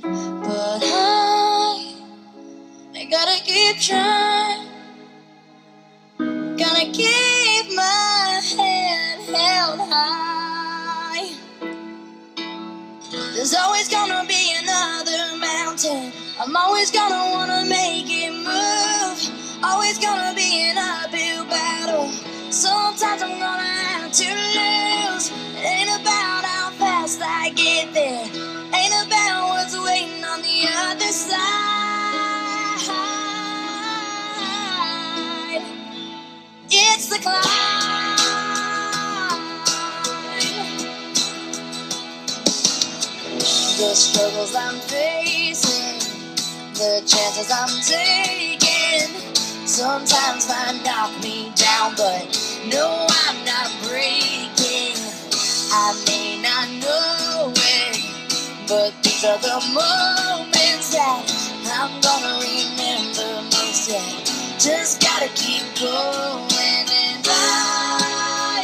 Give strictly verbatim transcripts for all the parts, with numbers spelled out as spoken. but I, I gotta keep trying. Gotta keep my head held high. There's always gonna be another mountain. I'm always gonna wanna make it move. Always gonna be an uphill battle. Sometimes I'm gonna have to lose. It ain't about how fast I get there. Ain't about what's waiting on the other side. It's the climb. The struggles I'm facing, the chances I'm taking sometimes might knock me down, but no, I'm not breaking. I may not know it, but these are the moments that I'm gonna remember most. Yeah, just gotta keep going, and I,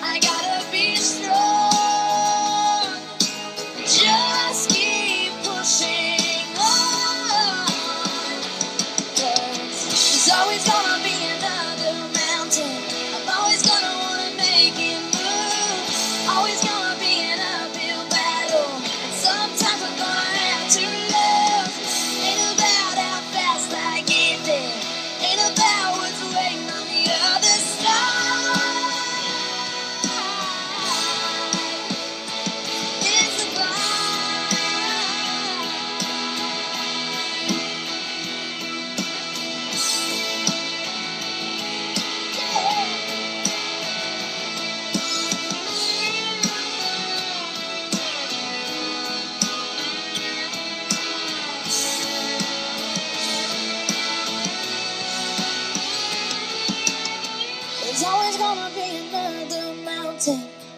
I gotta be strong. Just keep pushing.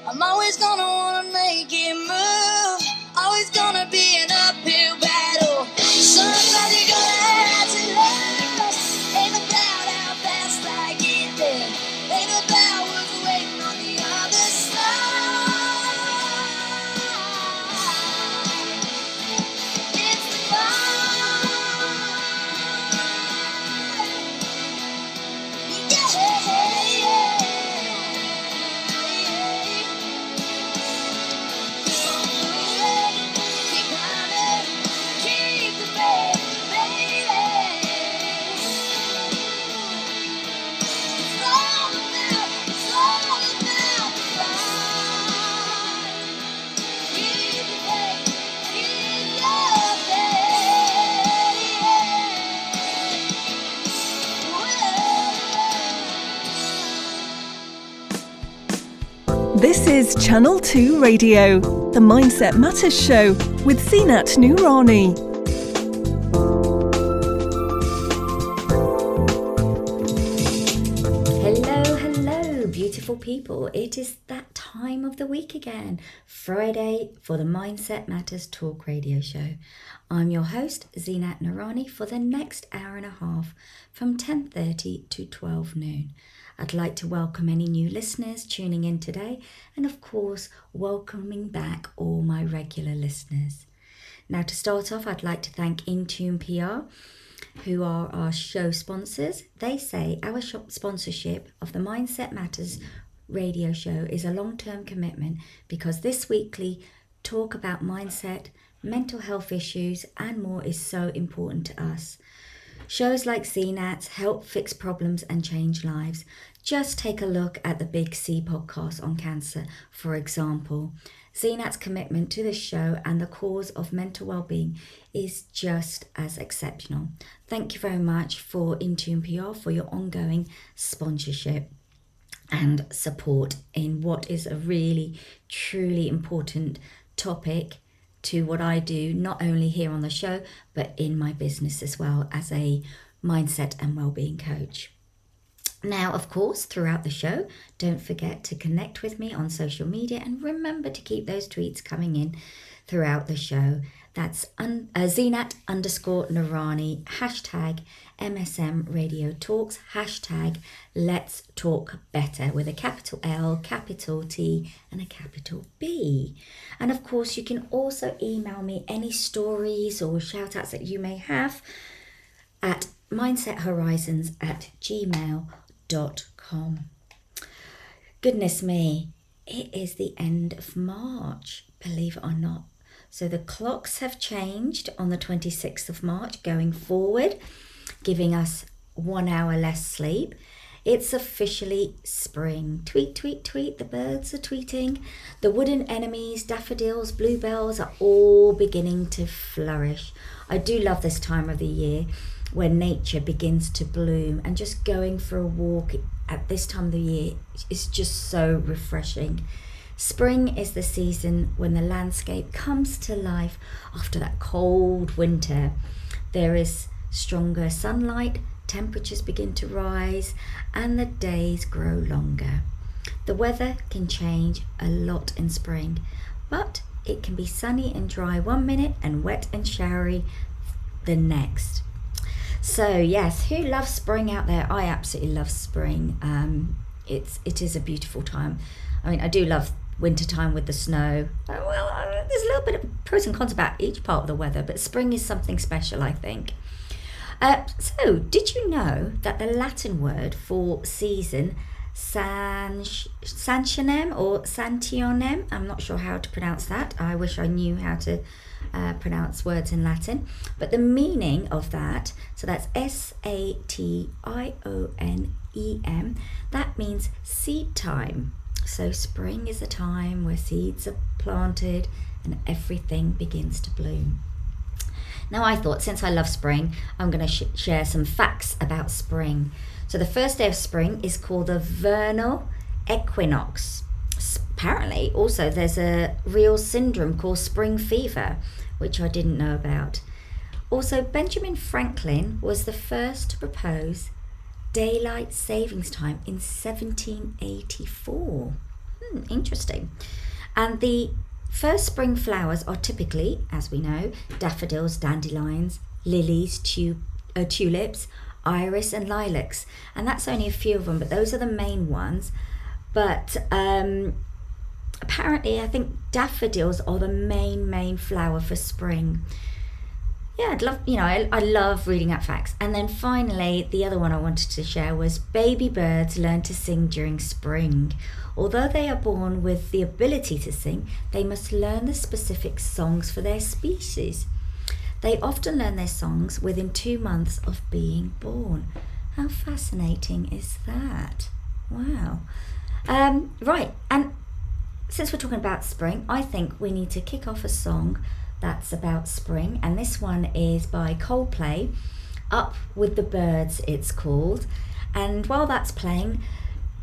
I'm always gonna wanna make it move. Always gonna be an uphill battle. Sometimes you're gonna have to lose. Ain't about how fast I get there. Ain't about what's waiting on the other side. It's the climb. Yeah. This is Channel two Radio, the Mindset Matters show with Zenat Noorani. Hello, hello, beautiful people. It is that time of the week again, Friday for the Mindset Matters Talk Radio show. I'm your host, Zenat Noorani, for the next hour and a half from ten thirty to twelve noon. I'd like to welcome any new listeners tuning in today and, of course, welcoming back all my regular listeners. Now, to start off, I'd like to thank Intune P R, who are our show sponsors. They say our shop sponsorship of the Mindset Matters radio show is a long-term commitment because this weekly talk about mindset, mental health issues and more is so important to us. Shows like Zenat's help fix problems and change lives. Just take a look at the Big C podcast on cancer, for example. Zenat's commitment to this show and the cause of mental well-being is just as exceptional. Thank you very much for Intune P R for your ongoing sponsorship and support in what is a really, truly important topic to what I do, not only here on the show, but in my business as well as a mindset and wellbeing coach. Now, of course, throughout the show, don't forget to connect with me on social media and remember to keep those tweets coming in throughout the show. That's un- uh, Zenat underscore Noorani, hashtag M S M Radio Talks, hashtag Let's Talk Better with a capital L, capital T and a capital B. And of course, you can also email me any stories or shout outs that you may have at mindsethorizons at gmail dot com. Goodness me, it is the end of March, believe it or not. So the clocks have changed on the twenty-sixth of March going forward, giving us one hour less sleep. It's officially spring. Tweet, tweet, tweet. The birds are tweeting. The wooden enemies, daffodils, bluebells are all beginning to flourish. I do love this time of the year when nature begins to bloom, and just going for a walk at this time of the year is just so refreshing. Spring is the season when the landscape comes to life after that cold winter. There is stronger sunlight, temperatures begin to rise, and the days grow longer. The weather can change a lot in spring, but it can be sunny and dry one minute and wet and showery the next. So yes, who loves spring out there? I absolutely love spring. Um, it's it is a beautiful time. I mean, I do love wintertime with the snow. Well, there's a little bit of pros and cons about each part of the weather, but spring is something special, I think. Uh, so, did you know that the Latin word for season, san, santionem or santionem, I'm not sure how to pronounce that. I wish I knew how to uh, pronounce words in Latin. But the meaning of that, so that's S A T I O N E M, that means seed time. So spring is the time where seeds are planted and everything begins to bloom. Now I thought, since I love spring, I'm going to sh- share some facts about spring. So the first day of spring is called the vernal equinox. Apparently also there's a real syndrome called spring fever, which I didn't know about. Also, Benjamin Franklin was the first to propose daylight savings time in seventeen eighty-four. Hmm, interesting. And the first spring flowers are typically, as we know, daffodils, dandelions, lilies, tu- uh, tulips, iris and lilacs. And that's only a few of them, but those are the main ones. But um, apparently I think daffodils are the main, main flower for spring. Yeah, I'd love, you know, I, I love reading out facts. And then finally, the other one I wanted to share was baby birds learn to sing during spring. Although they are born with the ability to sing, they must learn the specific songs for their species. They often learn their songs within two months of being born. How fascinating is that? Wow. Um, right, and since we're talking about spring, I think we need to kick off a song that's about spring, and this one is by Coldplay, Up With The Birds it's called. And while that's playing,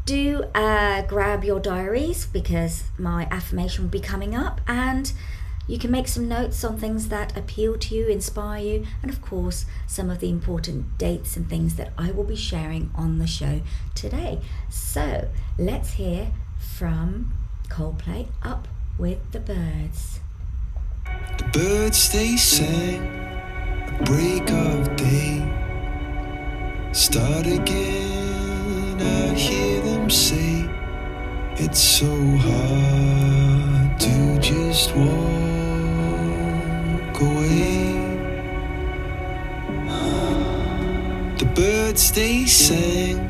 do uh, grab your diaries, because my affirmation will be coming up, and you can make some notes on things that appeal to you, inspire you, and of course some of the important dates and things that I will be sharing on the show today. So let's hear from Coldplay, Up With The Birds. The birds, they sang at break of day. Start again, I hear them say. It's so hard to just walk away. The birds, they sang,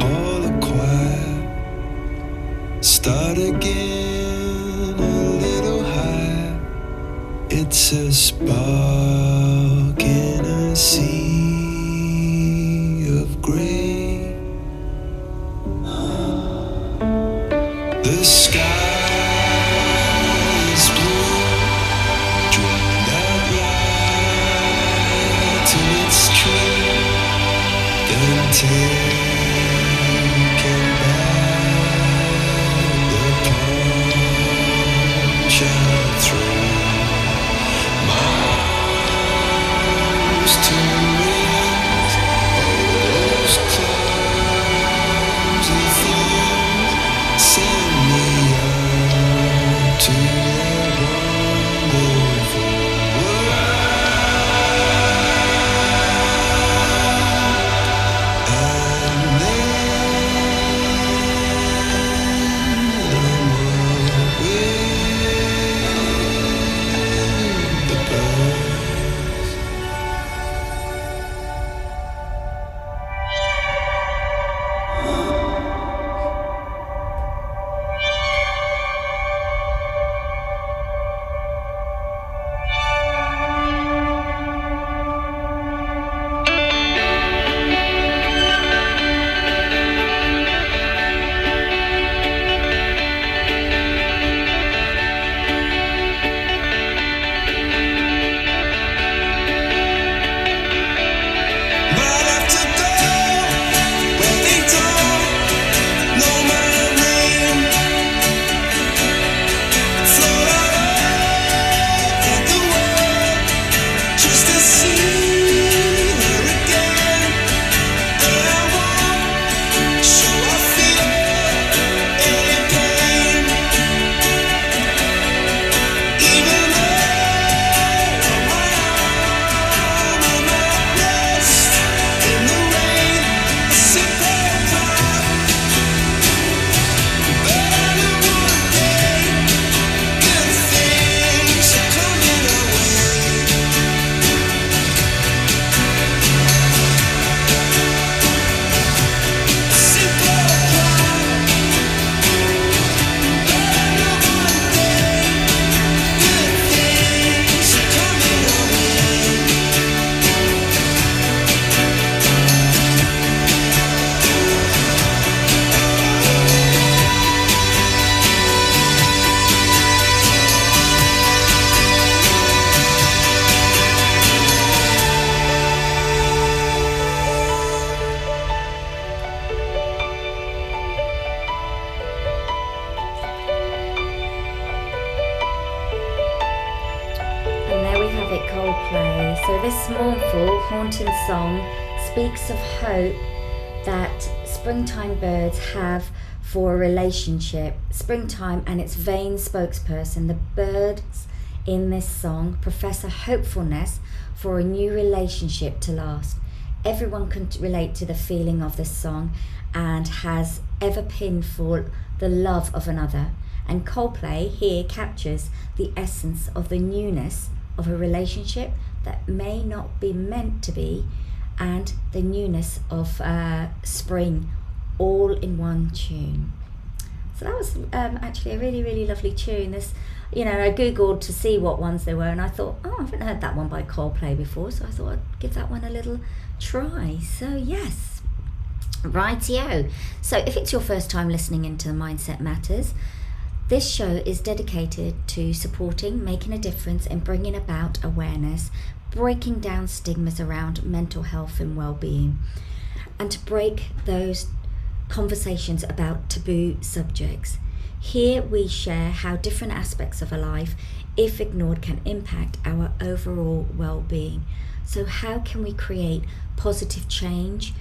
all a choir. Start again, a little higher. It's a spark in a sea of grey. The sky is blue, dreamed out loud till it's true. Then taken back, the palm shall through. Two wings, oh, those clouds. Coldplay. So this mournful, haunting song speaks of hope that springtime birds have for a relationship. Springtime and its vain spokesperson, the birds in this song profess a hopefulness for a new relationship to last. Everyone can relate to the feeling of this song and has ever pinned for the love of another. And Coldplay here captures the essence of the newness of a relationship that may not be meant to be, and the newness of uh, spring, all in one tune. So that was um, actually a really, really lovely tune. This, you know, I googled to see what ones there were, and I thought, oh, I haven't heard that one by Coldplay before, so I thought I'd give that one a little try. So yes, rightio. So if it's your first time listening into Mindset Matters, this show is dedicated to supporting, making a difference, and bringing about awareness, breaking down stigmas around mental health and well-being, and to break those conversations about taboo subjects. Here we share how different aspects of our life, if ignored, can impact our overall well-being. So how can we create positive change?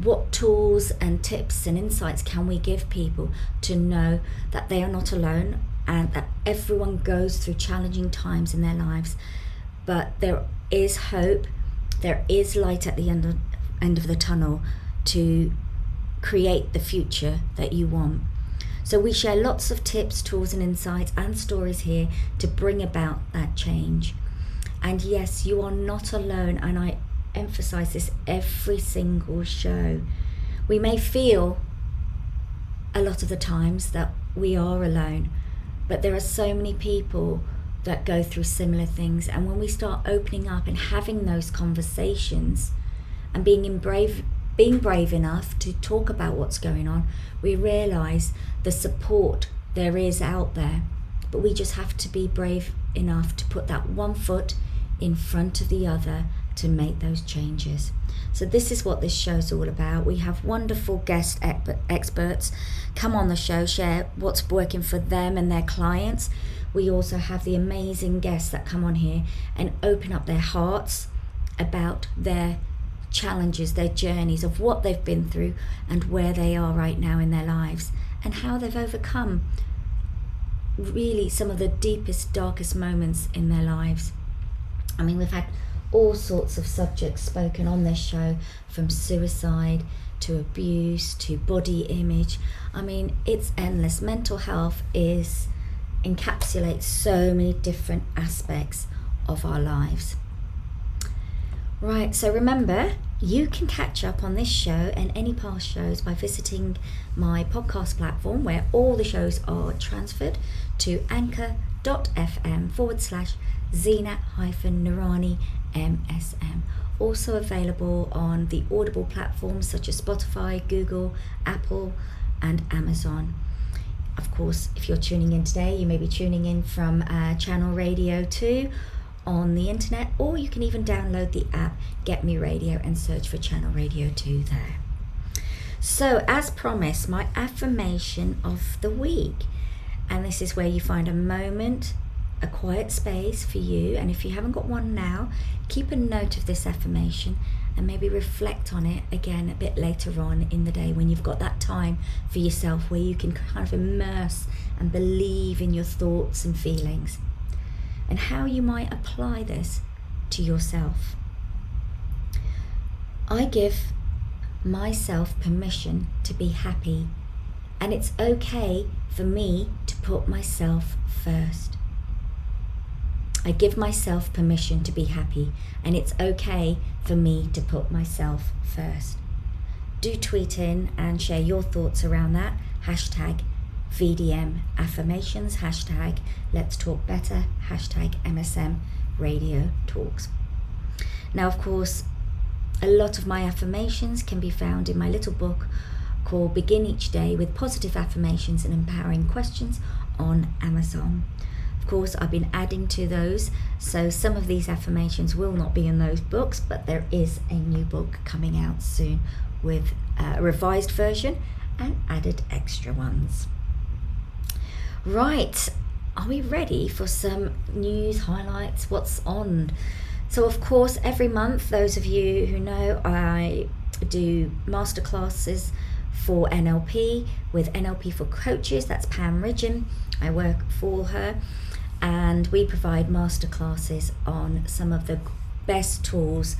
What tools and tips and insights can we give people to know that they are not alone, and that everyone goes through challenging times in their lives, but there is hope, there is light at the end of, end of the tunnel to create the future that you want. So we share lots of tips, tools and insights and stories here to bring about that change. And yes, you are not alone, and I emphasize this every single show. We may feel a lot of the times that we are alone, but there are so many people that go through similar things, and when we start opening up and having those conversations and being in brave being brave enough to talk about what's going on, we realize the support there is out there. But we just have to be brave enough to put that one foot in front of the other to make those changes. So this is what this show's all about. We have wonderful guest experts come on the show, share what's working for them and their clients. We also have the amazing guests that come on here and open up their hearts about their challenges, their journeys, of what they've been through and where they are right now in their lives, and how they've overcome really some of the deepest, darkest moments in their lives. I mean, we've had all sorts of subjects spoken on this show, from suicide to abuse to body image. I mean, it's endless. Mental health is encapsulates so many different aspects of our lives. Right, so remember, you can catch up on this show and any past shows by visiting my podcast platform, where all the shows are transferred to anchor dot f m forward slash Zenat hyphen Noorani M S M. Also available on the Audible platforms such as Spotify, Google, Apple and Amazon. Of course, if you're tuning in today, you may be tuning in from uh, Channel Radio two on the internet, or you can even download the app Get Me Radio and search for Channel Radio two there. So, as promised, my affirmation of the week. And this is where you find a moment, a quiet space for you, and if you haven't got one now, keep a note of this affirmation and maybe reflect on it again a bit later on in the day when you've got that time for yourself, where you can kind of immerse and believe in your thoughts and feelings and how you might apply this to yourself. I give myself permission to be happy, and it's okay for me to put myself first. I give myself permission to be happy, and it's okay for me to put myself first. Do tweet in and share your thoughts around that. Hashtag V D M affirmations, hashtag Let's Talk Better, hashtag M S M Radio Talks. Now, of course, a lot of my affirmations can be found in my little book called Begin Each Day with Positive Affirmations and Empowering Questions on Amazon. Of course, I've been adding to those, so some of these affirmations will not be in those books, but there is a new book coming out soon with a revised version and added extra ones. Right, are we ready for some news highlights? What's on? So of course, every month, those of you who know, I do masterclasses for N L P with N L P for Coaches. That's Pam Ridgen. I work for her, and we provide masterclasses on some of the best tools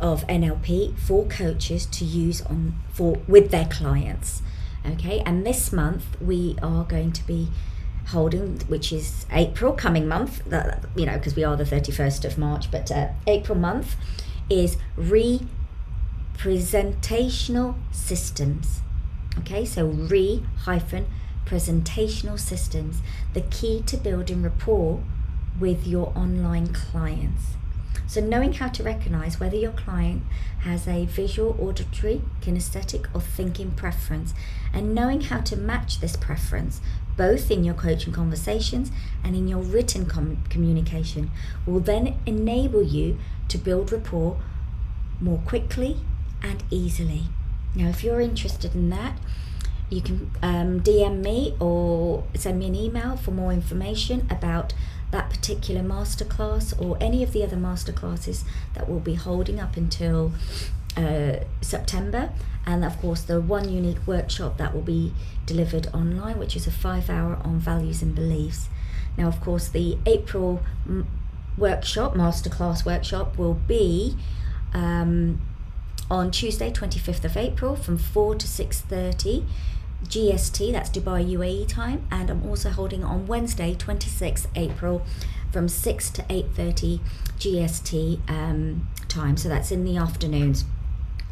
of N L P for coaches to use on for with their clients. Okay, and this month we are going to be holding, which is April, coming month, you know, because we are the thirty-first of March, but uh, April month is representational systems. Okay, so re hyphen presentational systems, the key to building rapport with your online clients. So knowing how to recognize whether your client has a visual, auditory, kinesthetic or thinking preference, and knowing how to match this preference both in your coaching conversations and in your written com- communication will then enable you to build rapport more quickly and easily. Now, if you're interested in that, you can um, D M me or send me an email for more information about that particular masterclass or any of the other masterclasses that we'll be holding up until uh, September. And of course, the one unique workshop that will be delivered online, which is a five hour on values and beliefs. Now, of course, the April m- workshop, masterclass workshop will be um, on Tuesday, twenty-fifth of April from four to six thirty G S T, that's Dubai U A E time, and I'm also holding on Wednesday, twenty-sixth of April from six to eight thirty G S T um, time, so that's in the afternoons.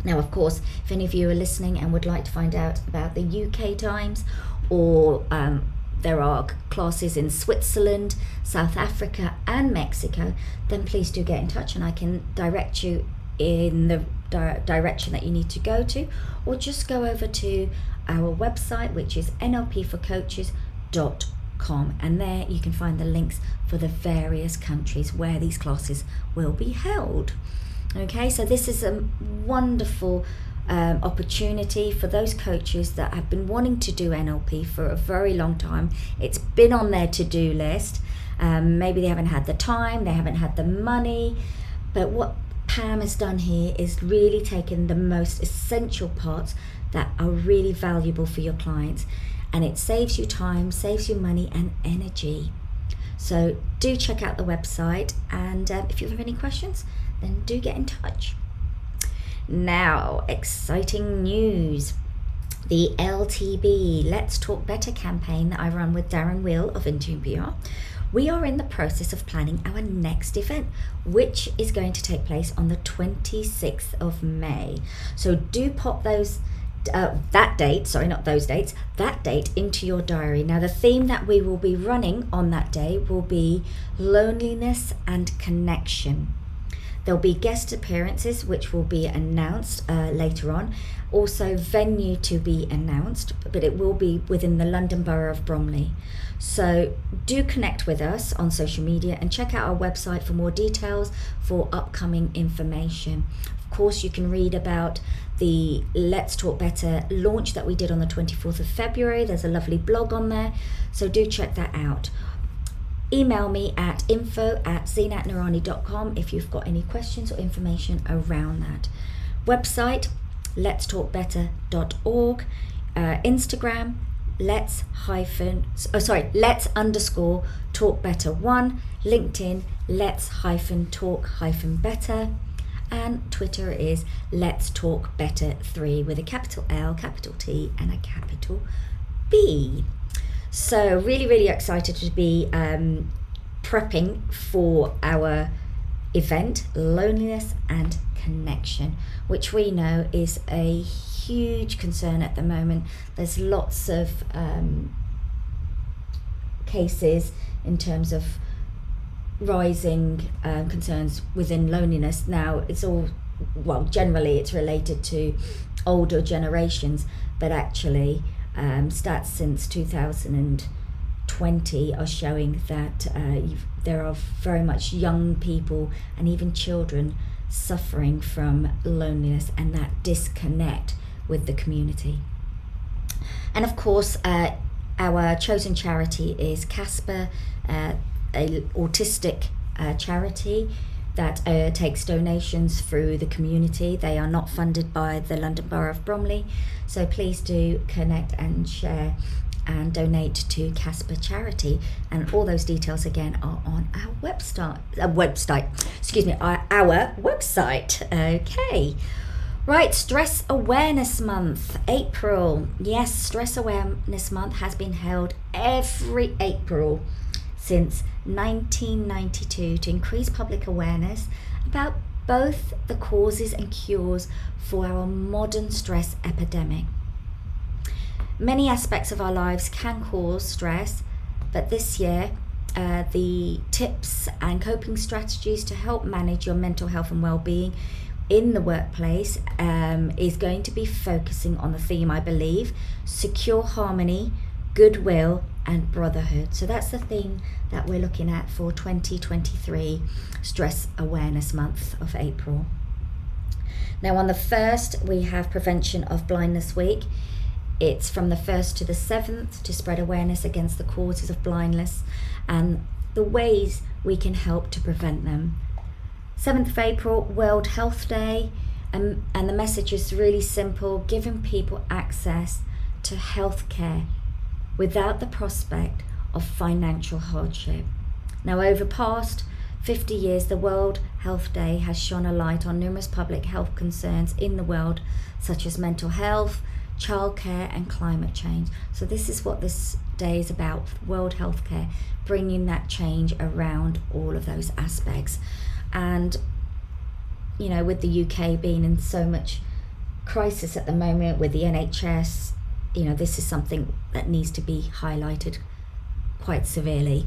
Now, of course, if any of you are listening and would like to find out about the U K times, or um, there are classes in Switzerland, South Africa and Mexico, then please do get in touch and I can direct you in the di- direction that you need to go to, or just go over to our website, which is n l p for coaches dot com, and there you can find the links for the various countries where these classes will be held. Okay, so this is a wonderful um, opportunity for those coaches that have been wanting to do N L P for a very long time. It's been on their to-do list. Um, maybe they haven't had the time, they haven't had the money, but what Pam has done here is really taken the most essential parts that are really valuable for your clients, and it saves you time, saves you money and energy. So do check out the website, and um, if you have any questions, then do get in touch. Now, exciting news. The L T B, Let's Talk Better campaign that I run with Darren Weale of Intune P R, we are in the process of planning our next event, which is going to take place on the twenty-sixth of May. So do pop those Uh, that date, sorry, not those dates, that date into your diary. Now, the theme that we will be running on that day will be loneliness and connection. There'll be guest appearances, which will be announced uh, later on. Also, venue to be announced, but it will be within the London Borough of Bromley. So do connect with us on social media and check out our website for more details for upcoming information. Of course, you can read about the Let's Talk Better launch that we did on the twenty-fourth of February. There's a lovely blog on there, so do check that out. Email me at info at zenat noorani dot com if you've got any questions or information around that. Website, let's talk better dot org. uh, Instagram, let's hyphen oh sorry let's underscore talk better one. LinkedIn, let's hyphen talk hyphen better. And Twitter is Let's Talk Better three with a capital L, capital T and a capital B. So really, really excited to be um, prepping for our event, Loneliness and Connection, which we know is a huge concern at the moment. There's lots of um, cases in terms of rising um, concerns within loneliness. Now, it's all, well, generally it's related to older generations, but actually um, stats since two thousand twenty are showing that uh, you've, there are very much young people and even children suffering from loneliness and that disconnect with the community. And of course, uh, our chosen charity is Casper, uh, a autistic uh, charity that uh, takes donations through the community. They are not funded by the London Borough of Bromley, so please do connect and share and donate to Casper Charity. And all those details again are on our website, uh, website, excuse me, our, our website. Okay. Right, Stress Awareness Month, April. Yes, Stress Awareness Month has been held every April since nineteen ninety-two to increase public awareness about both the causes and cures for our modern stress epidemic. Many aspects of our lives can cause stress, but this year, uh, the tips and coping strategies to help manage your mental health and well-being in the workplace um, is going to be focusing on the theme, I believe, secure harmony, goodwill and brotherhood. So that's the theme that we're looking at for twenty twenty-three Stress Awareness Month of April. Now on the first, we have Prevention of Blindness Week. It's from the first to the seventh to spread awareness against the causes of blindness and the ways we can help to prevent them. seventh of April, World Health Day, um, and the message is really simple, giving people access to healthcare without the prospect of financial hardship. Now over past fifty years, the World Health Day has shone a light on numerous public health concerns in the world, such as mental health, childcare and climate change. So this is what this day is about, World Healthcare, bringing that change around all of those aspects. And, you know, with the U K being in so much crisis at the moment with the N H S, you know, this is something that needs to be highlighted quite severely.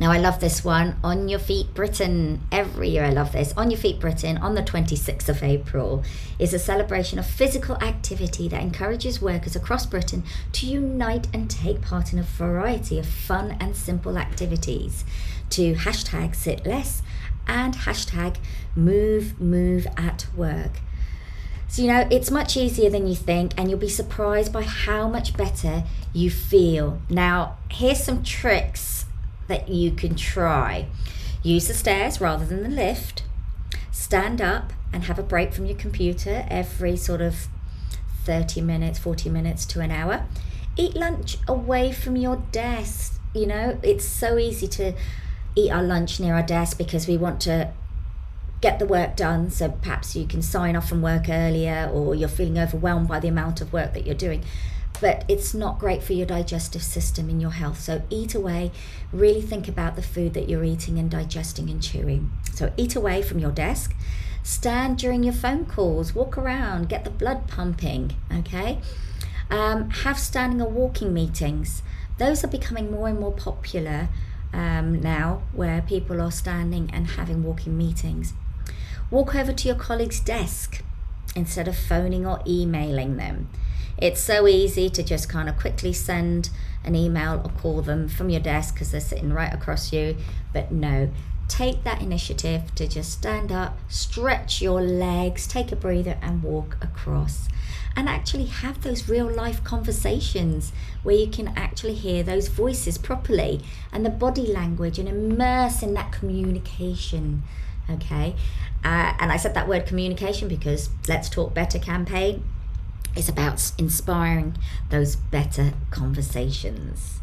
Now, I love this one, On Your Feet Britain. Every year I love this. On Your Feet Britain, on the twenty-sixth of April, is a celebration of physical activity that encourages workers across Britain to unite and take part in a variety of fun and simple activities to hashtag sit less and hashtag move, move at work. So, you know, it's much easier than you think and you'll be surprised by how much better you feel. Now, here's some tricks that you can try. Use the stairs rather than the lift. Stand up and have a break from your computer every sort of thirty minutes, forty minutes to an hour. Eat lunch away from your desk. You know, it's so easy to eat our lunch near our desk because we want to get the work done. So perhaps you can sign off from work earlier or you're feeling overwhelmed by the amount of work that you're doing. But it's not great for your digestive system and your health. So eat away, really think about the food that you're eating and digesting and chewing. So eat away from your desk. Stand during your phone calls, walk around, get the blood pumping, okay? Um, have standing or walking meetings. Those are becoming more and more popular um, now, where people are standing and having walking meetings. Walk over to your colleague's desk instead of phoning or emailing them. It's so easy to just kind of quickly send an email or call them from your desk because they're sitting right across you. But no, take that initiative to just stand up, stretch your legs, take a breather and walk across. And actually have those real life conversations where you can actually hear those voices properly and the body language and immerse in that communication. Okay, uh, and I said that word communication because Let's Talk Better campaign, it's about inspiring those better conversations.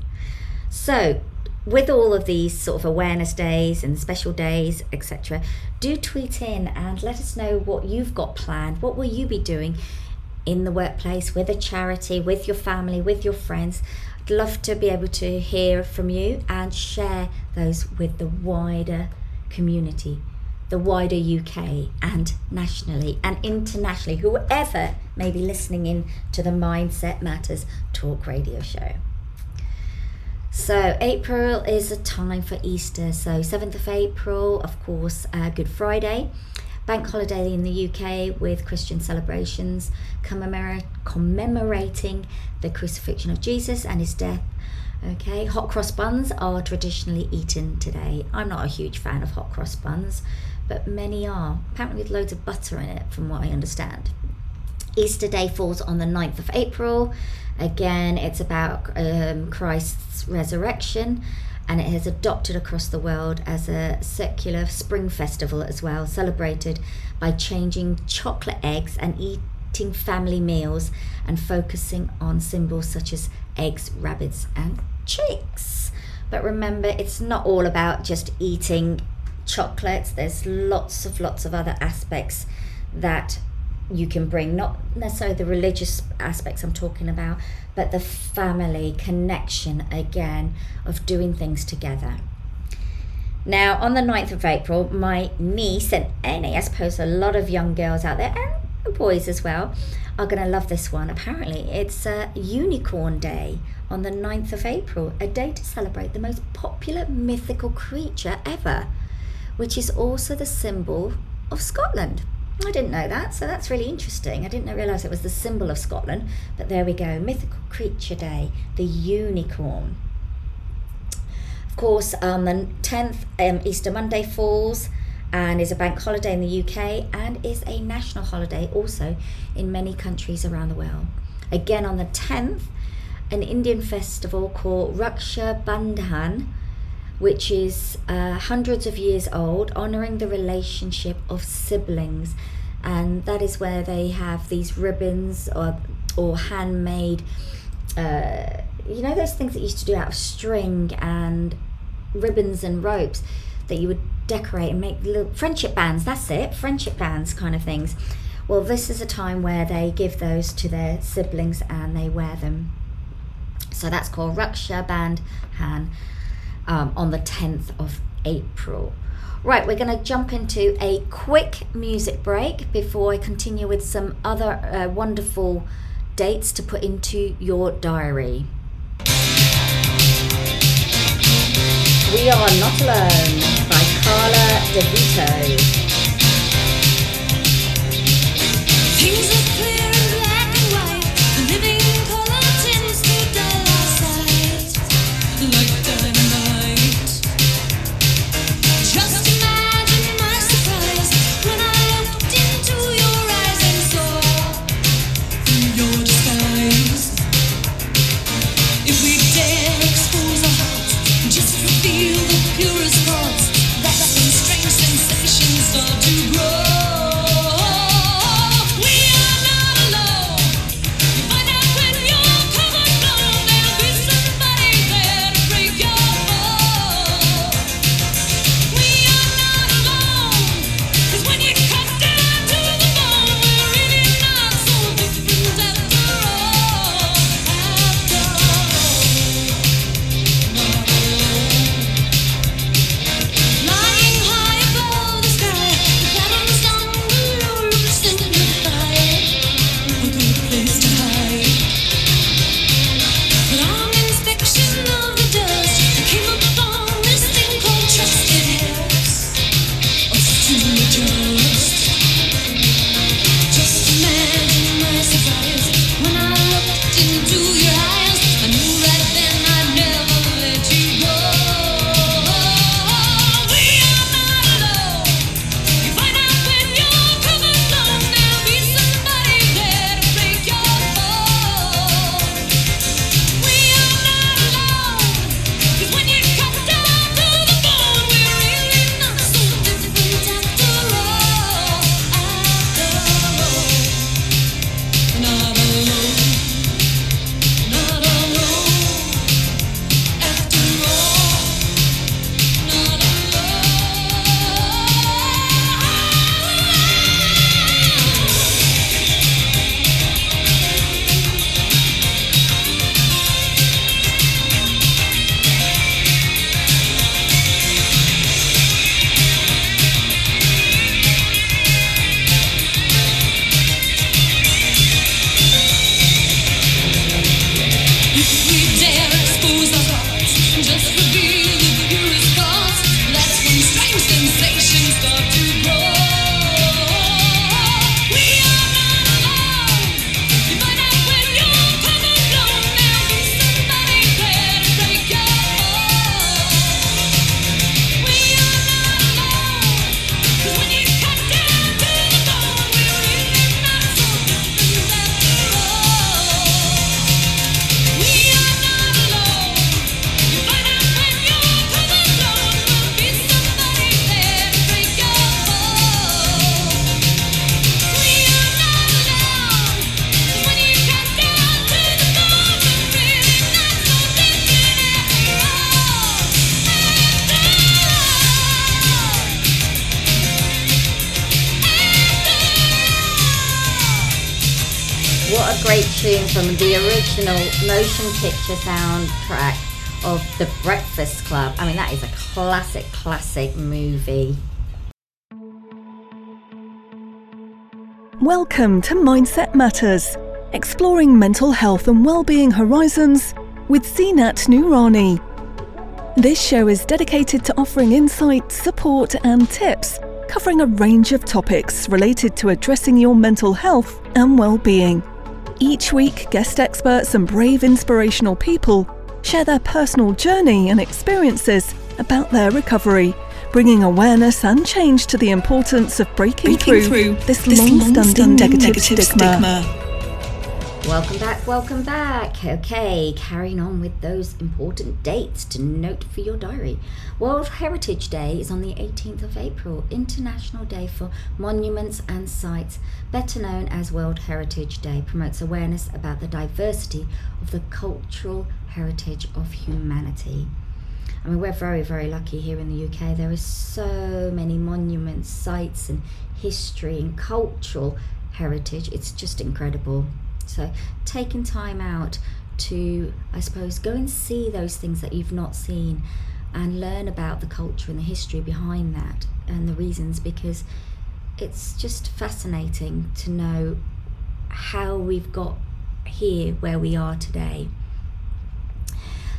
So with all of these sort of awareness days and special days, et cetera, do tweet in and let us know what you've got planned. What will you be doing in the workplace, with a charity, with your family, with your friends? I'd love to be able to hear from you and share those with the wider community, the wider U K and nationally and internationally, whoever may be listening in to the Mindset Matters Talk Radio show. So April is a time for Easter. So seventh of April, of course, uh, Good Friday, bank holiday in the U K with Christian celebrations commemora- commemorating the crucifixion of Jesus and his death. Okay, hot cross buns are traditionally eaten today. I'm not a huge fan of hot cross buns, but many are, apparently with loads of butter in it from what I understand. Easter Day falls on the ninth of April. Again, it's about um, Christ's resurrection and it is adopted across the world as a secular spring festival as well, celebrated by changing chocolate eggs and eating family meals and focusing on symbols such as eggs, rabbits and chicks. But remember, it's not all about just eating chocolates. There's lots of lots of other aspects that you can bring, not necessarily the religious aspects I'm talking about, but the family connection again of doing things together. Now, on the ninth of April, my niece and any, I suppose a lot of young girls out there and boys as well are going to love this one. Apparently it's a unicorn day on the ninth of April, a day to celebrate the most popular mythical creature ever, which is also the symbol of Scotland. I didn't know that, so that's really interesting. I didn't realise it was the symbol of Scotland, but there we go. Mythical Creature Day, the unicorn. Of course, on um, the tenth, um, Easter Monday falls and is a bank holiday in the U K and is a national holiday also in many countries around the world. Again, on the tenth, an Indian festival called Raksha Bandhan, which is uh, hundreds of years old, honouring the relationship of siblings. And that is where they have these ribbons or or handmade, uh, you know those things that you used to do out of string and ribbons and ropes that you would decorate and make little friendship bands, that's it, friendship bands kind of things. Well, this is a time where they give those to their siblings and they wear them. So that's called Raksha Bandhan. Um, on the tenth of April. Right, we're going to jump into a quick music break before I continue with some other uh, wonderful dates to put into your diary. We Are Not Alone by Carla DeVito. What a great tune from the original motion picture soundtrack of The Breakfast Club. I mean, that is a classic, classic movie. Welcome to Mindset Matters, exploring mental health and well-being horizons with Zenat Noorani. This show is dedicated to offering insight, support and tips covering a range of topics related to addressing your mental health and well-being. Each week, guest experts and brave, inspirational people share their personal journey and experiences about their recovery, bringing awareness and change to the importance of breaking, breaking through, through this, this long-standing negative, negative stigma. stigma. Welcome back, welcome back. Okay, carrying on with those important dates to note for your diary. World Heritage Day is on the eighteenth of April, International Day for Monuments and Sites, better known as World Heritage Day, promotes awareness about the diversity of the cultural heritage of humanity. I mean, we're very, very lucky here in the U K. There are so many monuments, sites and history and cultural heritage. It's just incredible. So taking time out to, I suppose, go and see those things that you've not seen and learn about the culture and the history behind that and the reasons, because it's just fascinating to know how we've got here where we are today.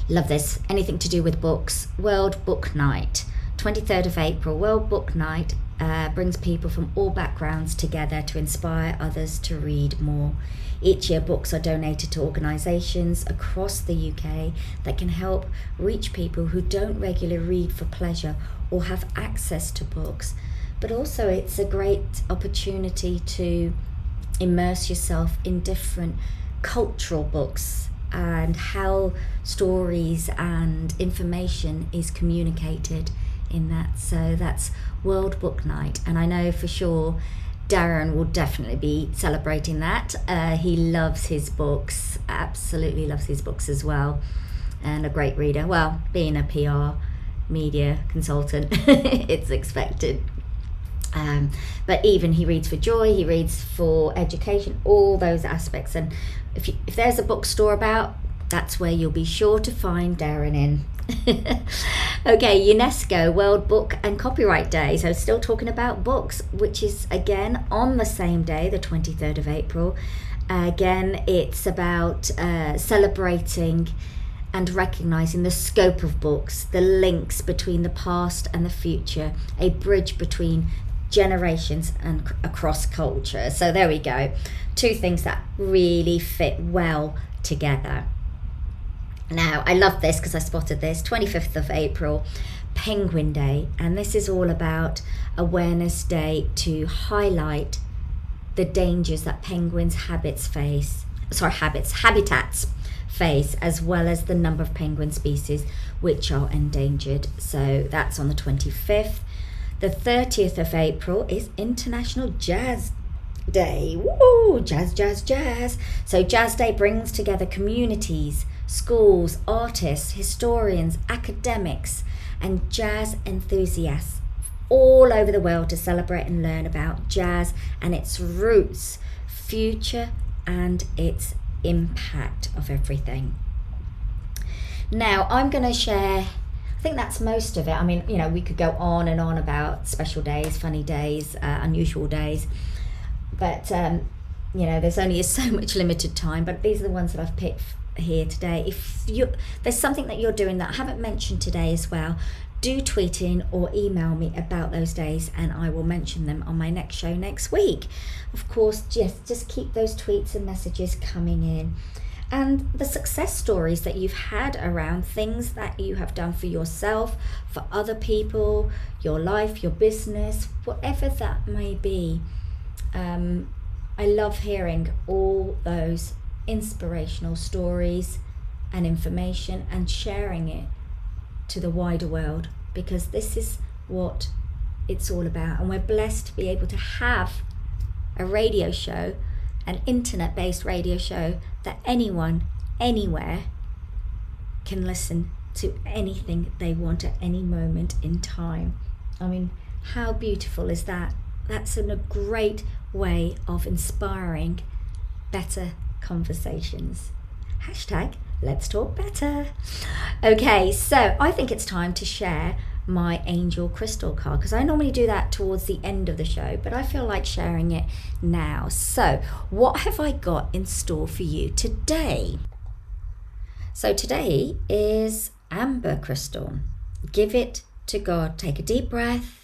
Love this. Anything to do with books. World Book Night, twenty-third of April. World Book Night uh, brings people from all backgrounds together to inspire others to read more. Each year, books are donated to organisations across the U K that can help reach people who don't regularly read for pleasure or have access to books. But also it's a great opportunity to immerse yourself in different cultural books and how stories and information is communicated in that. So that's World Book Night, and I know for sure Darren will definitely be celebrating that. Uh, he loves his books, absolutely loves his books as well, and a great reader. Well, being a P R media consultant, it's expected. Um, but even he reads for joy, he reads for education, all those aspects. And if, you, if there's a bookstore about, that's where you'll be sure to find Darren in. Okay, UNESCO World Book and Copyright Day. So still talking about books, which is again on the same day, the twenty-third of April. Uh, again, it's about uh, celebrating and recognising the scope of books, the links between the past and the future, a bridge between generations and c- across culture. So there we go. Two things that really fit well together. Now, I love this because I spotted this, twenty-fifth of April, Penguin Day, and this is all about Awareness Day to highlight the dangers that penguins' habits face, sorry, habits, habitats face, as well as the number of penguin species which are endangered. So that's on the twenty-fifth. The thirtieth of April is International Jazz Day. Woo, jazz, jazz, jazz. So Jazz Day brings together communities, schools, artists, historians, academics and jazz enthusiasts all over the world to celebrate and learn about jazz and its roots, future and its impact of everything. Now I'm going to share, I think that's most of it. I mean, you know, we could go on and on about special days, funny days, uh, unusual days, but um, you know, there's only so much limited time, but these are the ones that I've picked here today. If you there's something that you're doing that I haven't mentioned today as well, do tweet in or email me about those days and I will mention them on my next show next week. Of course, just just keep those tweets and messages coming in, and the success stories that you've had around things that you have done for yourself, for other people, your life, your business, whatever that may be. um, I love hearing all those inspirational stories and information and sharing it to the wider world, because this is what it's all about, and we're blessed to be able to have a radio show, an internet-based radio show that anyone anywhere can listen to anything they want at any moment in time. I mean, how beautiful is that? That's a great way of inspiring better conversations. Hashtag Let's Talk Better. Okay, so I think it's time to share my angel crystal card, because I normally do that towards the end of the show, but I feel like sharing it now. So what have I got in store for you today? So today is amber crystal. Give it to God. Take a deep breath,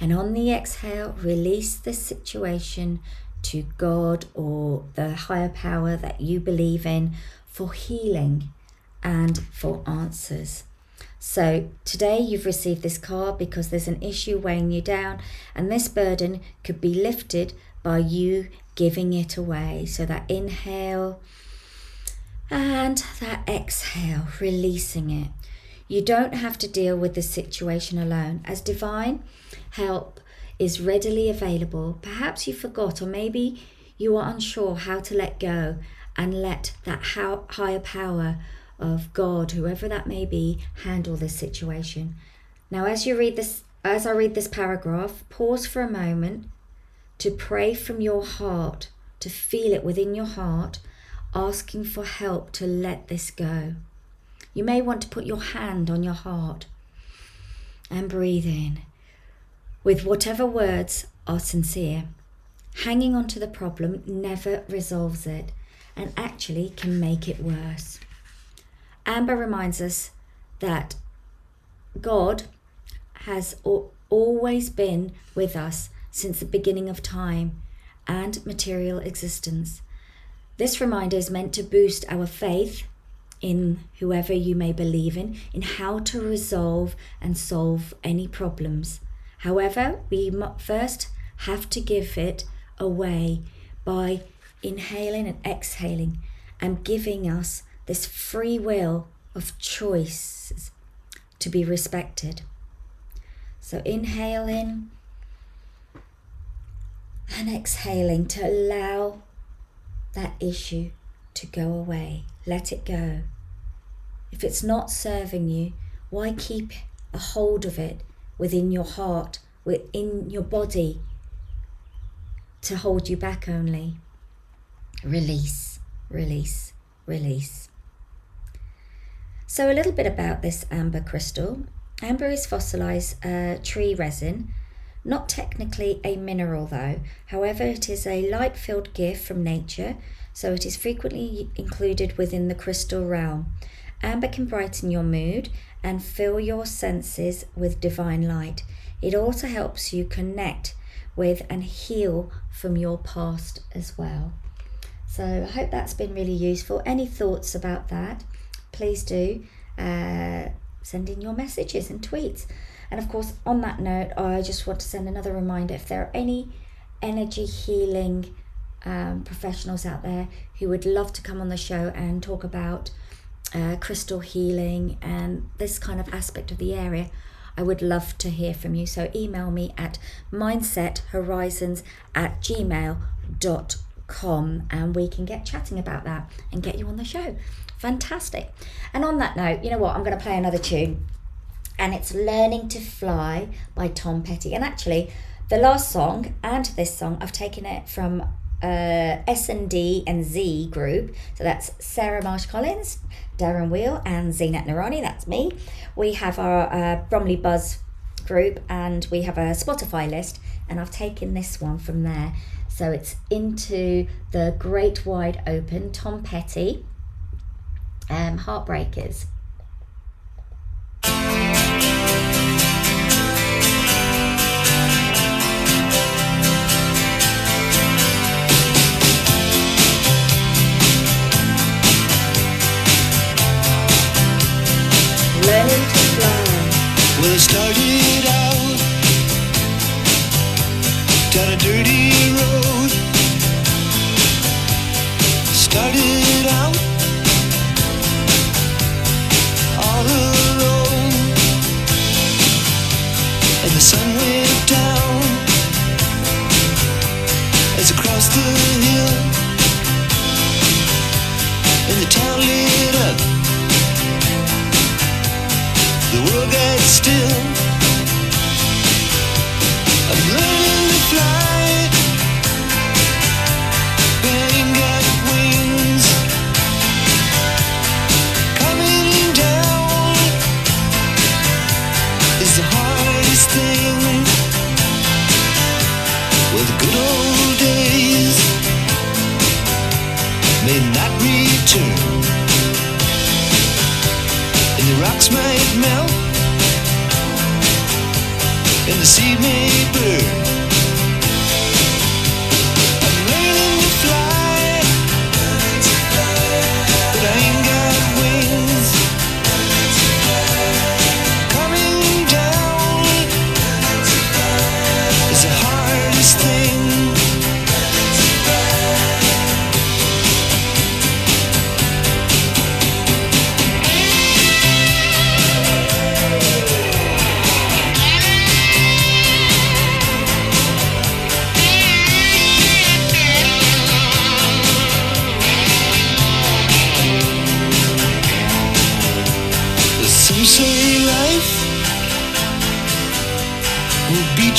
and on the exhale, release this situation to God or the higher power that you believe in for healing and for answers. So today you've received this card because there's an issue weighing you down, and this burden could be lifted by you giving it away. So that inhale and that exhale, releasing it. You don't have to deal with this situation alone, as divine help is readily available. Perhaps you forgot, or maybe you are unsure how to let go and let that higher power of God, whoever that may be, handle this situation. Now, as you read this, as I read this paragraph, pause for a moment to pray from your heart, to feel it within your heart, asking for help to let this go. You may want to put your hand on your heart and breathe in with whatever words are sincere. Hanging on to the problem never resolves it, and actually can make it worse. Amber reminds us that God has always been with us since the beginning of time and material existence. This reminder is meant to boost our faith in whoever you may believe in, in how to resolve and solve any problems. However, we first have to give it away by inhaling and exhaling, and giving us this free will of choice to be respected. So inhaling and exhaling to allow that issue to go away. Let it go. If it's not serving you, why keep a hold of it within your heart, within your body, to hold you back only? Release, release, release. So a little bit about this amber crystal. Amber is fossilized uh, tree resin, not technically a mineral though. However, it is a light-filled gift from nature, so it is frequently included within the crystal realm. Amber can brighten your mood and fill your senses with divine light. It also helps you connect with and heal from your past as well. So I hope that's been really useful. Any thoughts about that? Please do uh, send in your messages and tweets. And of course, on that note, I just want to send another reminder. If there are any energy healing um, professionals out there who would love to come on the show and talk about uh, crystal healing and this kind of aspect of the area, I would love to hear from you. So email me at mindset horizons at gmail dot com and we can get chatting about that and get you on the show. Fantastic. And on that note, you know what? I'm going to play another tune, and it's Learning to Fly by Tom Petty. And actually, the last song and this song, I've taken it from uh, S and D and Z group. So that's Sarah Marsh Collins, Darren Weale and Zenat Noorani. That's me. We have our uh, Bromley Buzz group, and we have a Spotify list, and I've taken this one from there. So it's Into the Great Wide Open, Tom Petty. Um, heartbreakers. Learning to fly. Well, I started out down a dirty road. Started out alone, and the sun went down as I crossed the hill, and the town lit up, the world got still. I'm learning to fly, but I ain't got wings. Well, the good old days may not return, and the rocks might melt, and the sea may burn. I'm learning to fly, but I ain't got wings. Coming down is the hardest thing.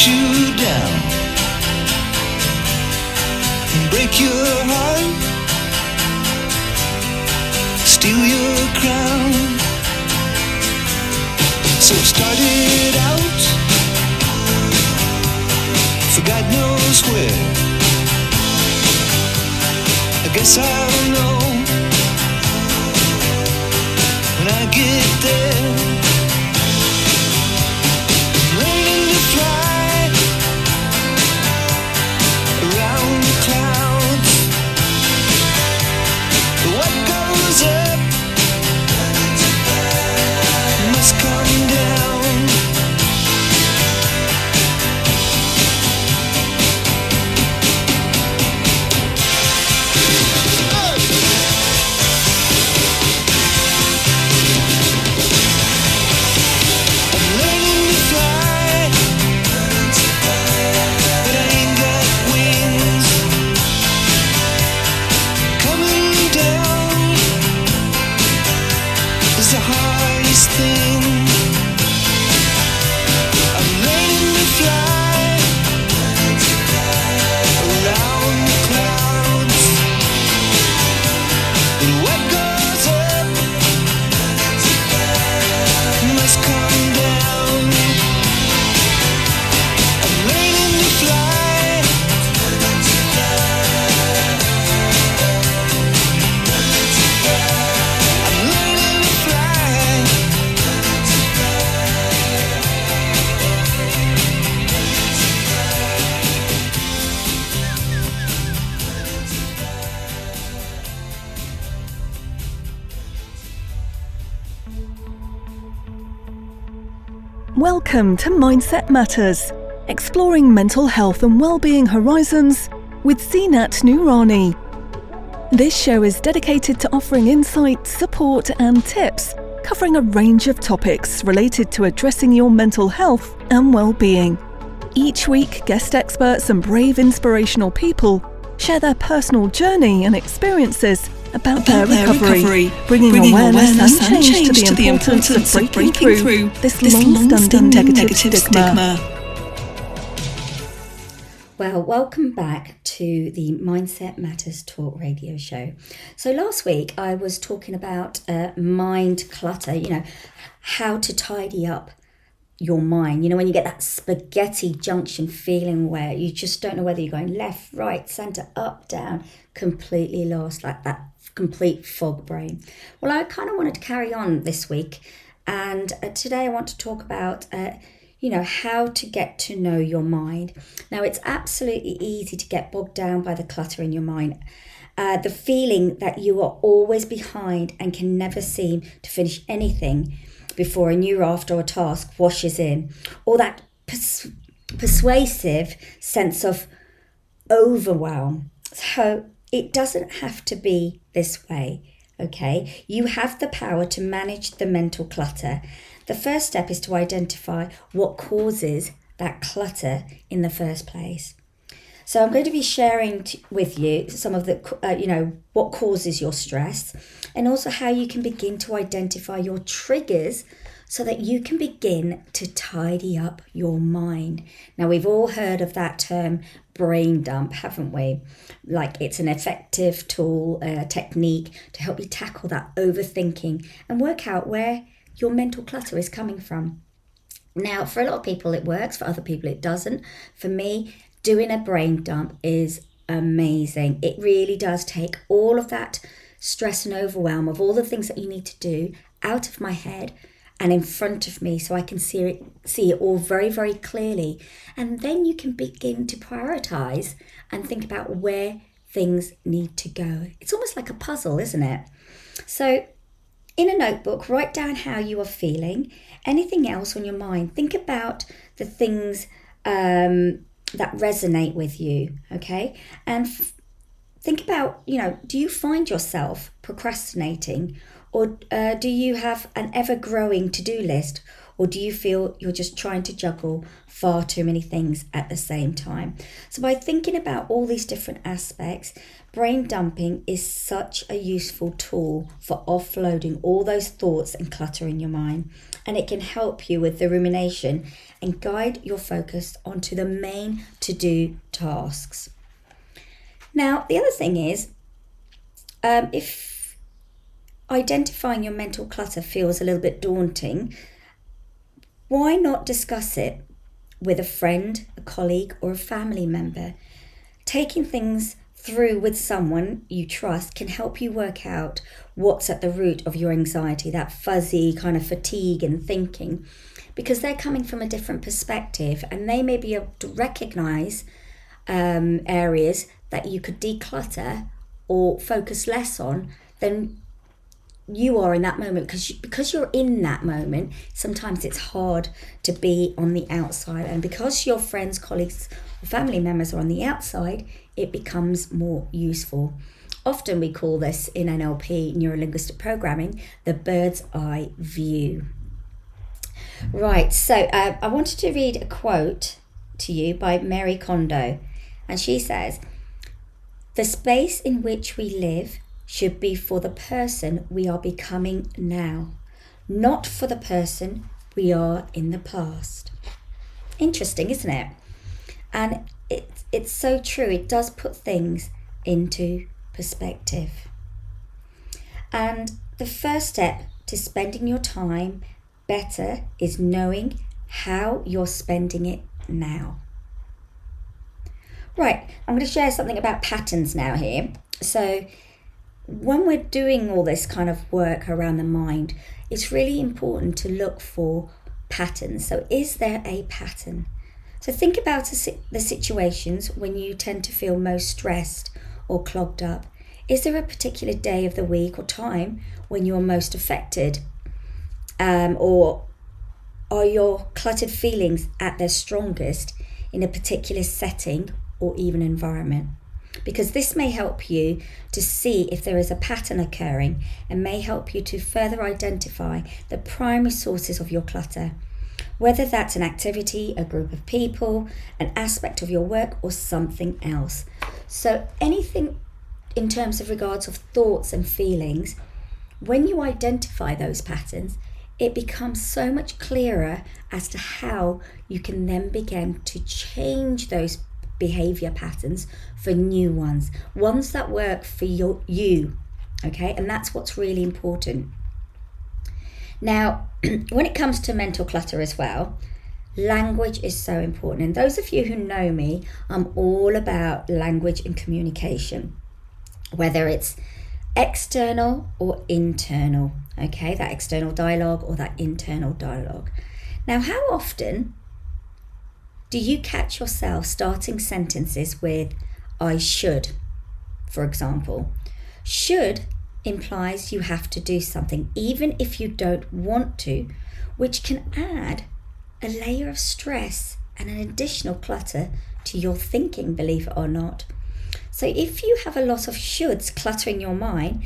You down and break your heart, steal your crown. So started out for God knows where. I guess I'll know when I get there. Welcome to Mindset Matters, exploring mental health and well-being horizons with Zenat Noorani. This show is dedicated to offering insight, support and tips covering a range of topics related to addressing your mental health and well-being. Each week, guest experts and brave inspirational people share their personal journey and experiences about their recovery, recovery bringing, bringing awareness, awareness and, and change, change to the importance, to the importance of, breaking of breaking through, through this, this long-standing negative, negative stigma. Well, welcome back to the Mindset Matters Talk radio show. So last week I was talking about uh, mind clutter, you know, how to tidy up your mind. You know, when you get that spaghetti junction feeling where you just don't know whether you're going left, right, centre, up, down, completely lost, like that complete fog brain. Well, I kind of wanted to carry on this week, and uh, today I want to talk about, uh, you know, how to get to know your mind. Now, it's absolutely easy to get bogged down by the clutter in your mind, uh, the feeling that you are always behind and can never seem to finish anything before a new raft or a task washes in, or that pers- persuasive sense of overwhelm. So it doesn't have to be this way, okay? You have the power to manage the mental clutter. The first step is to identify what causes that clutter in the first place. So I'm going to be sharing t- with you some of the, uh, you know, what causes your stress, and also how you can begin to identify your triggers so that you can begin to tidy up your mind. Now, we've all heard of that term brain dump, haven't we? Like, it's an effective tool, uh, technique to help you tackle that overthinking and work out where your mental clutter is coming from. Now, for a lot of people, it works. For other people, it doesn't. For me, doing a brain dump is amazing. It really does take all of that stress and overwhelm of all the things that you need to do out of my head and in front of me, so I can see it, see it all very, very clearly. And then you can begin to prioritize and think about where things need to go. It's almost like a puzzle, isn't it? So in a notebook, write down how you are feeling, anything else on your mind. Think about the things um, that resonate with you, okay? And f- think about, you know, do you find yourself procrastinating? Or uh, do you have an ever-growing to-do list? Or do you feel you're just trying to juggle far too many things at the same time? So by thinking about all these different aspects, brain dumping is such a useful tool for offloading all those thoughts and clutter in your mind. And it can help you with the rumination and guide your focus onto the main to-do tasks. Now, the other thing is, um, if identifying your mental clutter feels a little bit daunting, why not discuss it with a friend, a colleague, or a family member? Taking things through with someone you trust can help you work out what's at the root of your anxiety, that fuzzy kind of fatigue and thinking, because they're coming from a different perspective and they may be able to recognize um, areas that you could declutter or focus less on than you are in that moment, because you, because you're in that moment. Sometimes it's hard to be on the outside, and because your friends, colleagues, or family members are on the outside, it becomes more useful. Often we call this in N L P, neuro-linguistic programming, the bird's eye view. Right, so uh, I wanted to read a quote to you by Mary Kondo, and she says, "The space in which we live should be for the person we are becoming now, not for the person we are in the past." Interesting, isn't it? And it, it's so true. It does put things into perspective. And the first step to spending your time better is knowing how you're spending it now. Right, I'm going to share something about patterns now here. So when we're doing all this kind of work around the mind, it's really important to look for patterns. So is there a pattern? So think about the situations when you tend to feel most stressed or clogged up. Is there a particular day of the week or time when you're most affected? Um, or are your cluttered feelings at their strongest in a particular setting or even environment? Because this may help you to see if there is a pattern occurring, and may help you to further identify the primary sources of your clutter, whether that's an activity, a group of people, an aspect of your work, or something else. So anything in terms of regards of thoughts and feelings, when you identify those patterns, it becomes so much clearer as to how you can then begin to change those behavior patterns for new ones, ones that work for your you, okay? And that's what's really important. Now, when it comes to mental clutter as well, language is so important. And those of you who know me, I'm all about language and communication, whether it's external or internal, okay? That external dialogue or that internal dialogue. Now, how often do you catch yourself starting sentences with "I should"? For example, should implies you have to do something, even if you don't want to, which can add a layer of stress and an additional clutter to your thinking, believe it or not. So if you have a lot of shoulds cluttering your mind,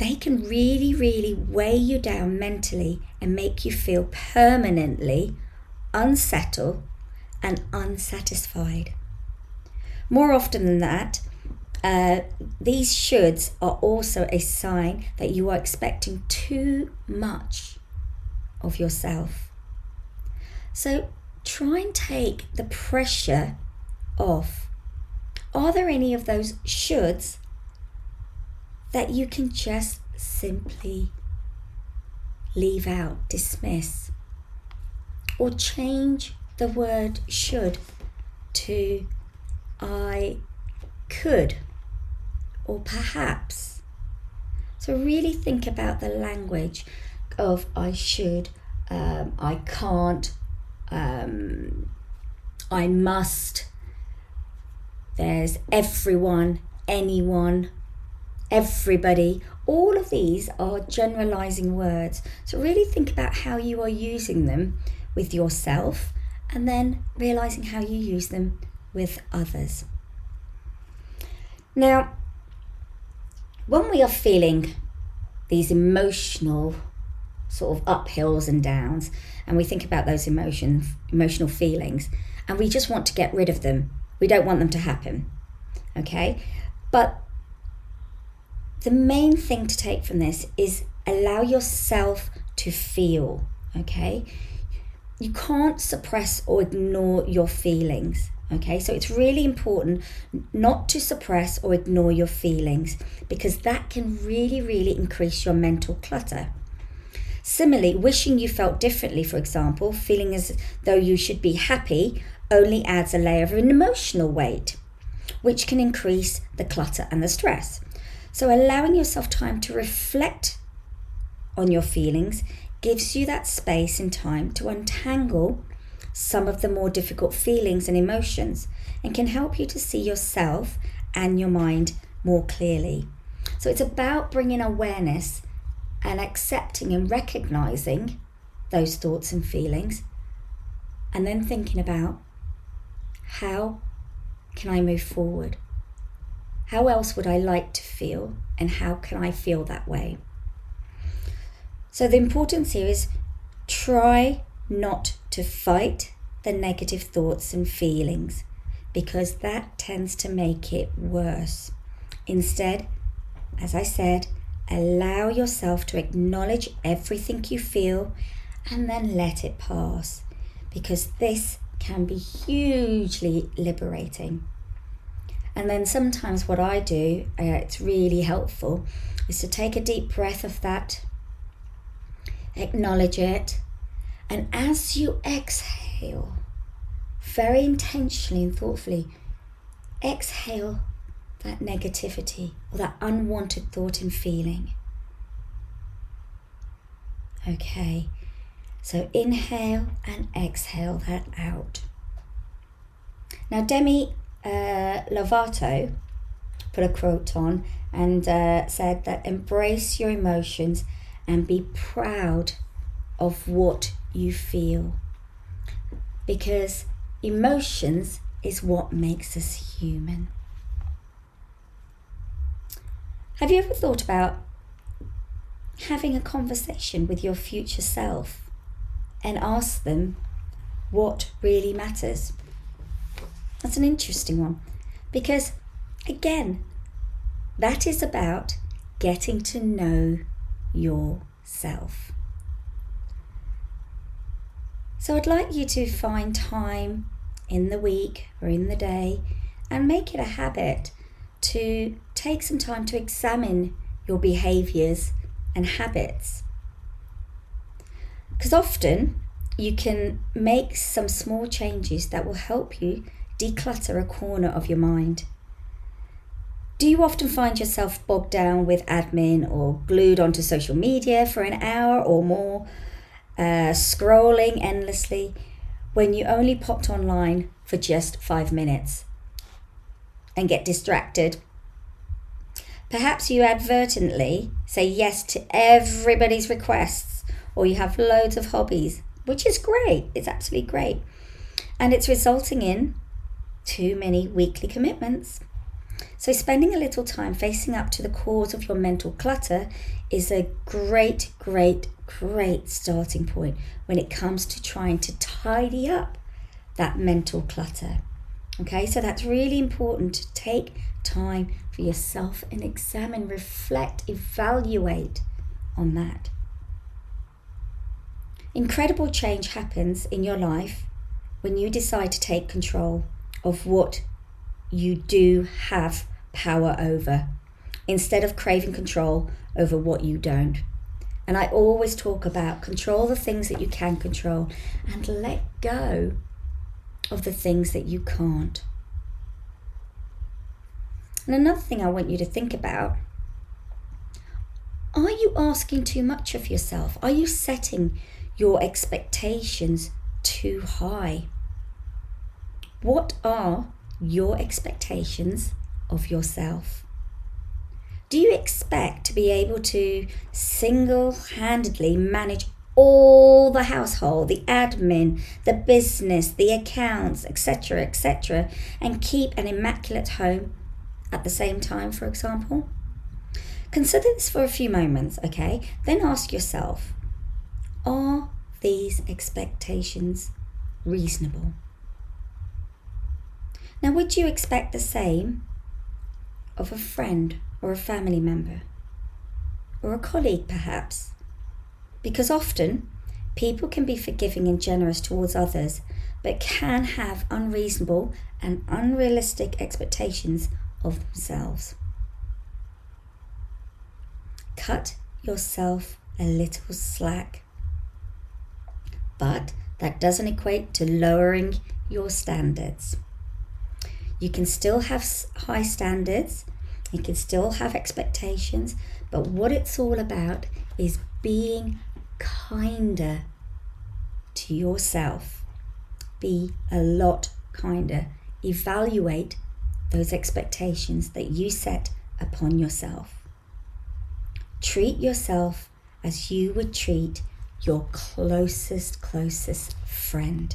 they can really, really weigh you down mentally and make you feel permanently unsettled and unsatisfied. More often than that, uh, these shoulds are also a sign that you are expecting too much of yourself. So try and take the pressure off. Are there any of those shoulds that you can just simply leave out, dismiss, or change the word should to could, or perhaps. So really think about the language of I should, um, I can't, um, I must. There's everyone, anyone, everybody. All of these are generalizing words. So really think about how you are using them with yourself and then realizing how you use them with others. Now, when we are feeling these emotional sort of uphills and downs, and we think about those emotions, emotional feelings, and we just want to get rid of them. We don't want them to happen, okay? But the main thing to take from this is allow yourself to feel, okay? You can't suppress or ignore your feelings. Okay, so it's really important not to suppress or ignore your feelings because that can really, really increase your mental clutter. Similarly, wishing you felt differently, for example, feeling as though you should be happy only adds a layer of an emotional weight, which can increase the clutter and the stress. So allowing yourself time to reflect on your feelings gives you that space and time to untangle some of the more difficult feelings and emotions and can help you to see yourself and your mind more clearly. So it's about bringing awareness and accepting and recognizing those thoughts and feelings and then thinking about how can I move forward? How else would I like to feel and how can I feel that way? So the importance here is try not to fight the negative thoughts and feelings because that tends to make it worse. Instead, as I said, allow yourself to acknowledge everything you feel and then let it pass because this can be hugely liberating. And then sometimes what I do, uh, it's really helpful, is to take a deep breath of that, acknowledge it, and as you exhale, very intentionally and thoughtfully, exhale that negativity or that unwanted thought and feeling. Okay, so inhale and exhale that out. Now Demi uh, Lovato put a quote on and uh, said that embrace your emotions and be proud of what you feel because emotions is what makes us human. Have you ever thought about having a conversation with your future self and ask them what really matters? That's an interesting one because again, that is about getting to know yourself. So I'd like you to find time in the week or in the day and make it a habit to take some time to examine your behaviours and habits. Because often you can make some small changes that will help you declutter a corner of your mind. Do you often find yourself bogged down with admin or glued onto social media for an hour or more? Uh, scrolling endlessly when you only popped online for just five minutes and get distracted. Perhaps you advertently say yes to everybody's requests or you have loads of hobbies, which is great. It's absolutely great. And it's resulting in too many weekly commitments. So spending a little time facing up to the cause of your mental clutter is a great, great, great starting point when it comes to trying to tidy up that mental clutter. Okay, so that's really important to take time for yourself and examine, reflect, evaluate on that. Incredible change happens in your life when you decide to take control of what you do have power over instead of craving control over what you don't. And I always talk about control the things that you can control and let go of the things that you can't. And another thing I want you to think about, are you asking too much of yourself? Are you setting your expectations too high? What are your expectations of yourself? Do you expect to be able to single-handedly manage all the household, the admin, the business, the accounts, et cetera, et cetera, and keep an immaculate home at the same time, for example? Consider this for a few moments, okay? Then ask yourself, are these expectations reasonable? Now, would you expect the same of a friend or a family member or a colleague, perhaps? Because often people can be forgiving and generous towards others, but can have unreasonable and unrealistic expectations of themselves. Cut yourself a little slack, but that doesn't equate to lowering your standards. You can still have high standards, you can still have expectations, but what it's all about is being kinder to yourself. Be a lot kinder. Evaluate those expectations that you set upon yourself. Treat yourself as you would treat your closest, closest friend.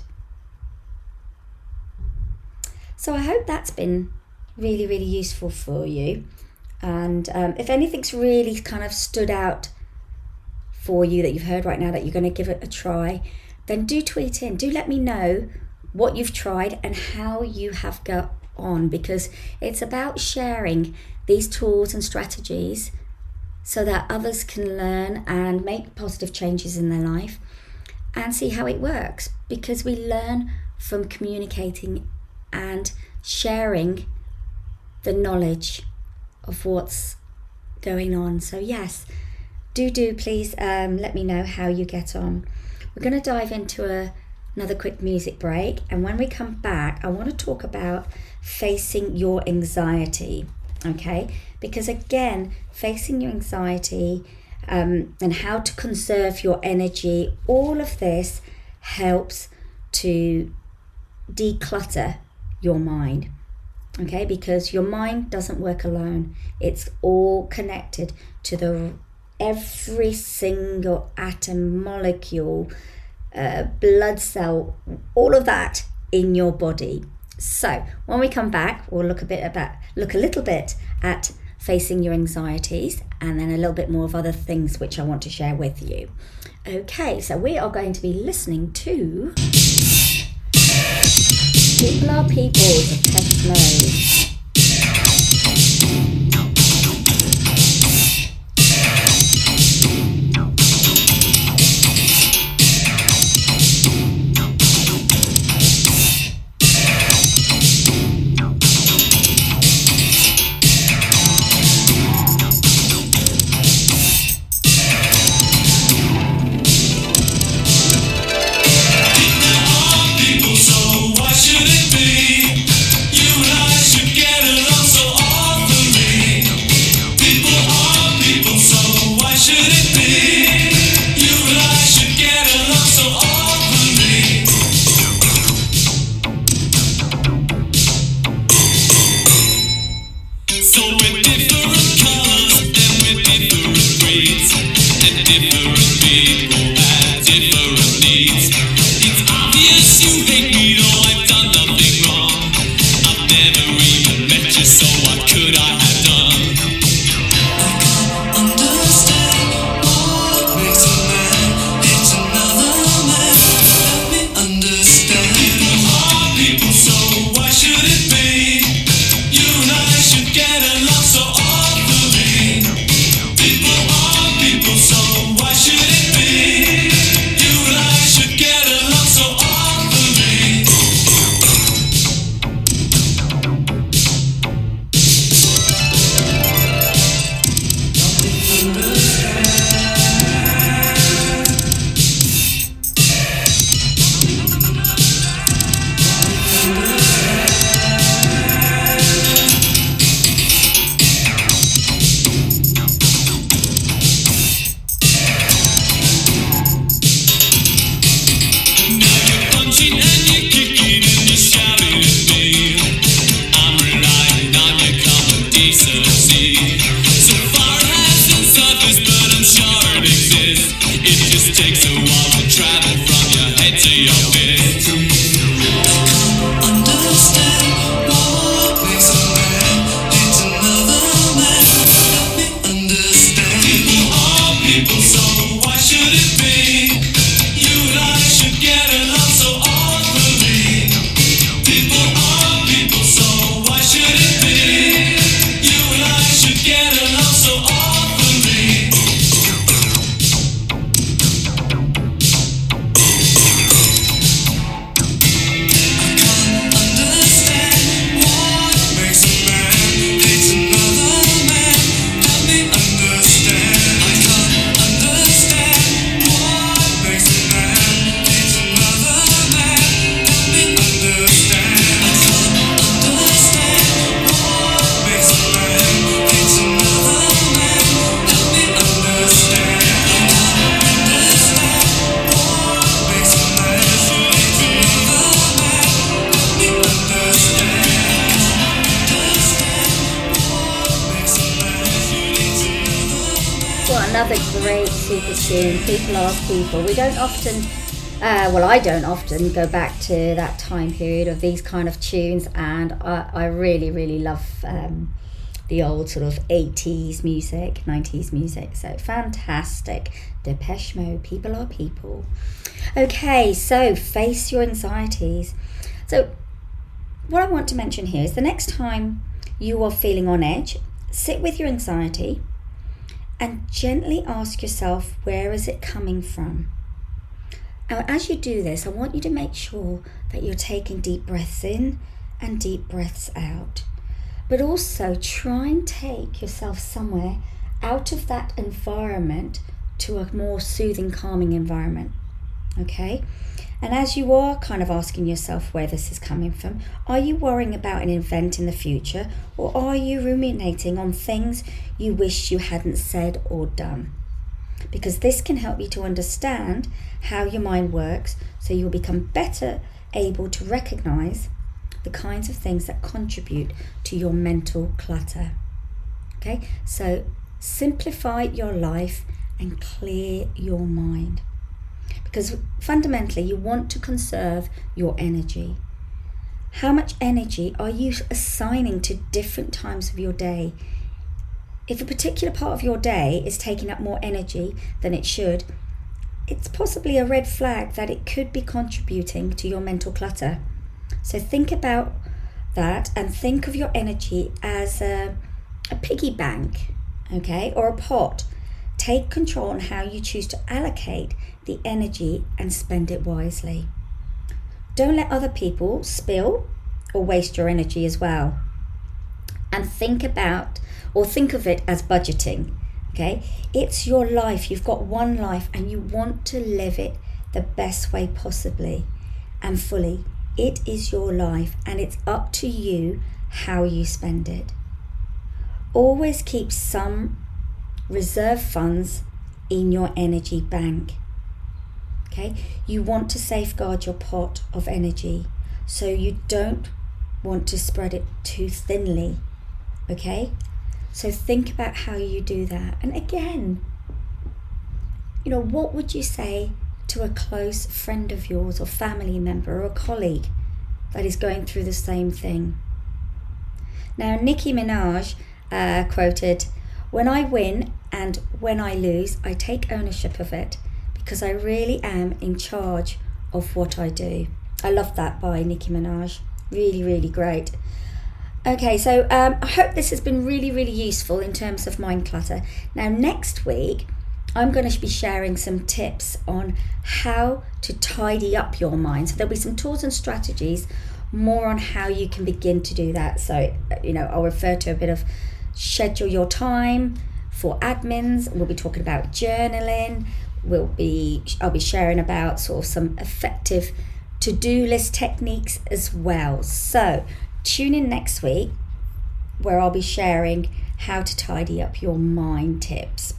So I hope that's been really, really useful for you. And um, if anything's really kind of stood out for you that you've heard right now that you're going to give it a try, then do tweet in. Do let me know what you've tried and how you have got on, because it's about sharing these tools and strategies so that others can learn and make positive changes in their life and see how it works, because we learn from communicating and sharing the knowledge of what's going on. So yes, do do please um, let me know how you get on. We're going to dive into a, another quick music break, and when we come back I want to talk about facing your anxiety, okay? Because again, facing your anxiety um, and how to conserve your energy, all of this helps to declutter your mind, okay? Because your mind doesn't work alone. It's all connected to the every single atom, molecule, uh, blood cell, all of that in your body. So when we come back, we'll look a bit about, look a little bit at facing your anxieties, and then a little bit more of other things which I want to share with you. Okay, so we are going to be listening to People Are People, Depeche Mode. People. We don't often, uh, well I don't often go back to that time period of these kind of tunes, and I, I really, really love um, the old sort of eighties music, nineties music, so fantastic. Depeche Mode, People Are People. Okay, so face your anxieties. So what I want to mention here is the next time you are feeling on edge, sit with your anxiety and gently ask yourself, where is it coming from? Now, as you do this, I want you to make sure that you're taking deep breaths in and deep breaths out. But also try and take yourself somewhere out of that environment to a more soothing, calming environment, okay? And as you are kind of asking yourself where this is coming from, are you worrying about an event in the future, or are you ruminating on things you wish you hadn't said or done? Because this can help you to understand how your mind works, so you'll become better able to recognize the kinds of things that contribute to your mental clutter. Okay, so simplify your life and clear your mind. Because fundamentally, you want to conserve your energy. How much energy are you assigning to different times of your day? If a particular part of your day is taking up more energy than it should, it's possibly a red flag that it could be contributing to your mental clutter. So think about that, and think of your energy as a, a piggy bank, okay, or a pot. Take control on how you choose to allocate the energy and spend it wisely. Don't let other people spill or waste your energy as well. And think about, or think of it as budgeting, okay? It's your life, you've got one life and you want to live it the best way possibly and fully. It is your life and it's up to you how you spend it. Always keep some reserve funds in your energy bank. Okay, you want to safeguard your pot of energy, so you don't want to spread it too thinly. Okay, so think about how you do that. And again, you know, what would you say to a close friend of yours, or family member, or a colleague that is going through the same thing? Now, Nicki Minaj uh, quoted, "When I win and when I lose, I take ownership of it because I really am in charge of what I do." I love that by Nicki Minaj. Really, really great. Okay, so um, I hope this has been really, really useful in terms of mind clutter. Now, next week, I'm going to be sharing some tips on how to tidy up your mind. So there'll be some tools and strategies, more on how you can begin to do that. So, you know, I'll refer to a bit of schedule your time for admins. We'll be talking about journaling. We'll be, I'll be sharing about sort of some effective to-do list techniques as well. So tune in next week where I'll be sharing how to tidy up your mind tips.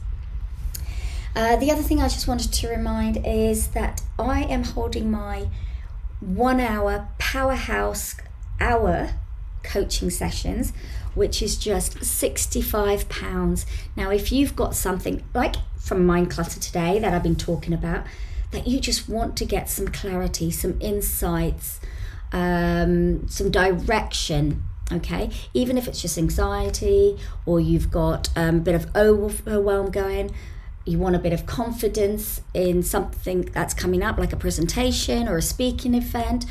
Uh, the other thing I just wanted to remind is that I am holding my one hour powerhouse hour coaching sessions, which is just sixty-five pounds. Now, if you've got something like from mind clutter today that I've been talking about, that you just want to get some clarity, some insights, um, some direction. Okay, even if it's just anxiety or you've got um, a bit of overwhelm going, you want a bit of confidence in something that's coming up, like a presentation or a speaking event,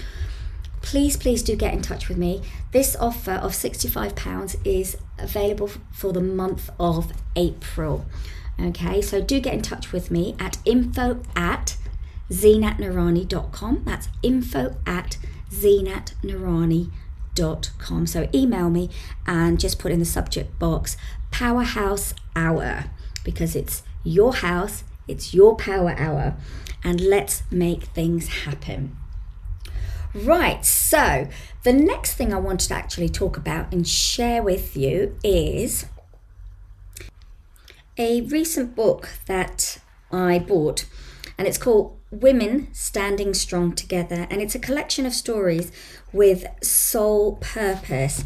please, please do get in touch with me. This offer of sixty-five pounds is available for the month of April. Okay, so do get in touch with me at info at zenat noorani dot com. That's info at zenat noorani dot com. So email me and just put in the subject box Powerhouse Hour, because it's your house, it's your power hour, and let's make things happen. Right, so the next thing I wanted to actually talk about and share with you is a recent book that I bought, and it's called Women Standing Strong Together, and it's a collection of stories with soul purpose.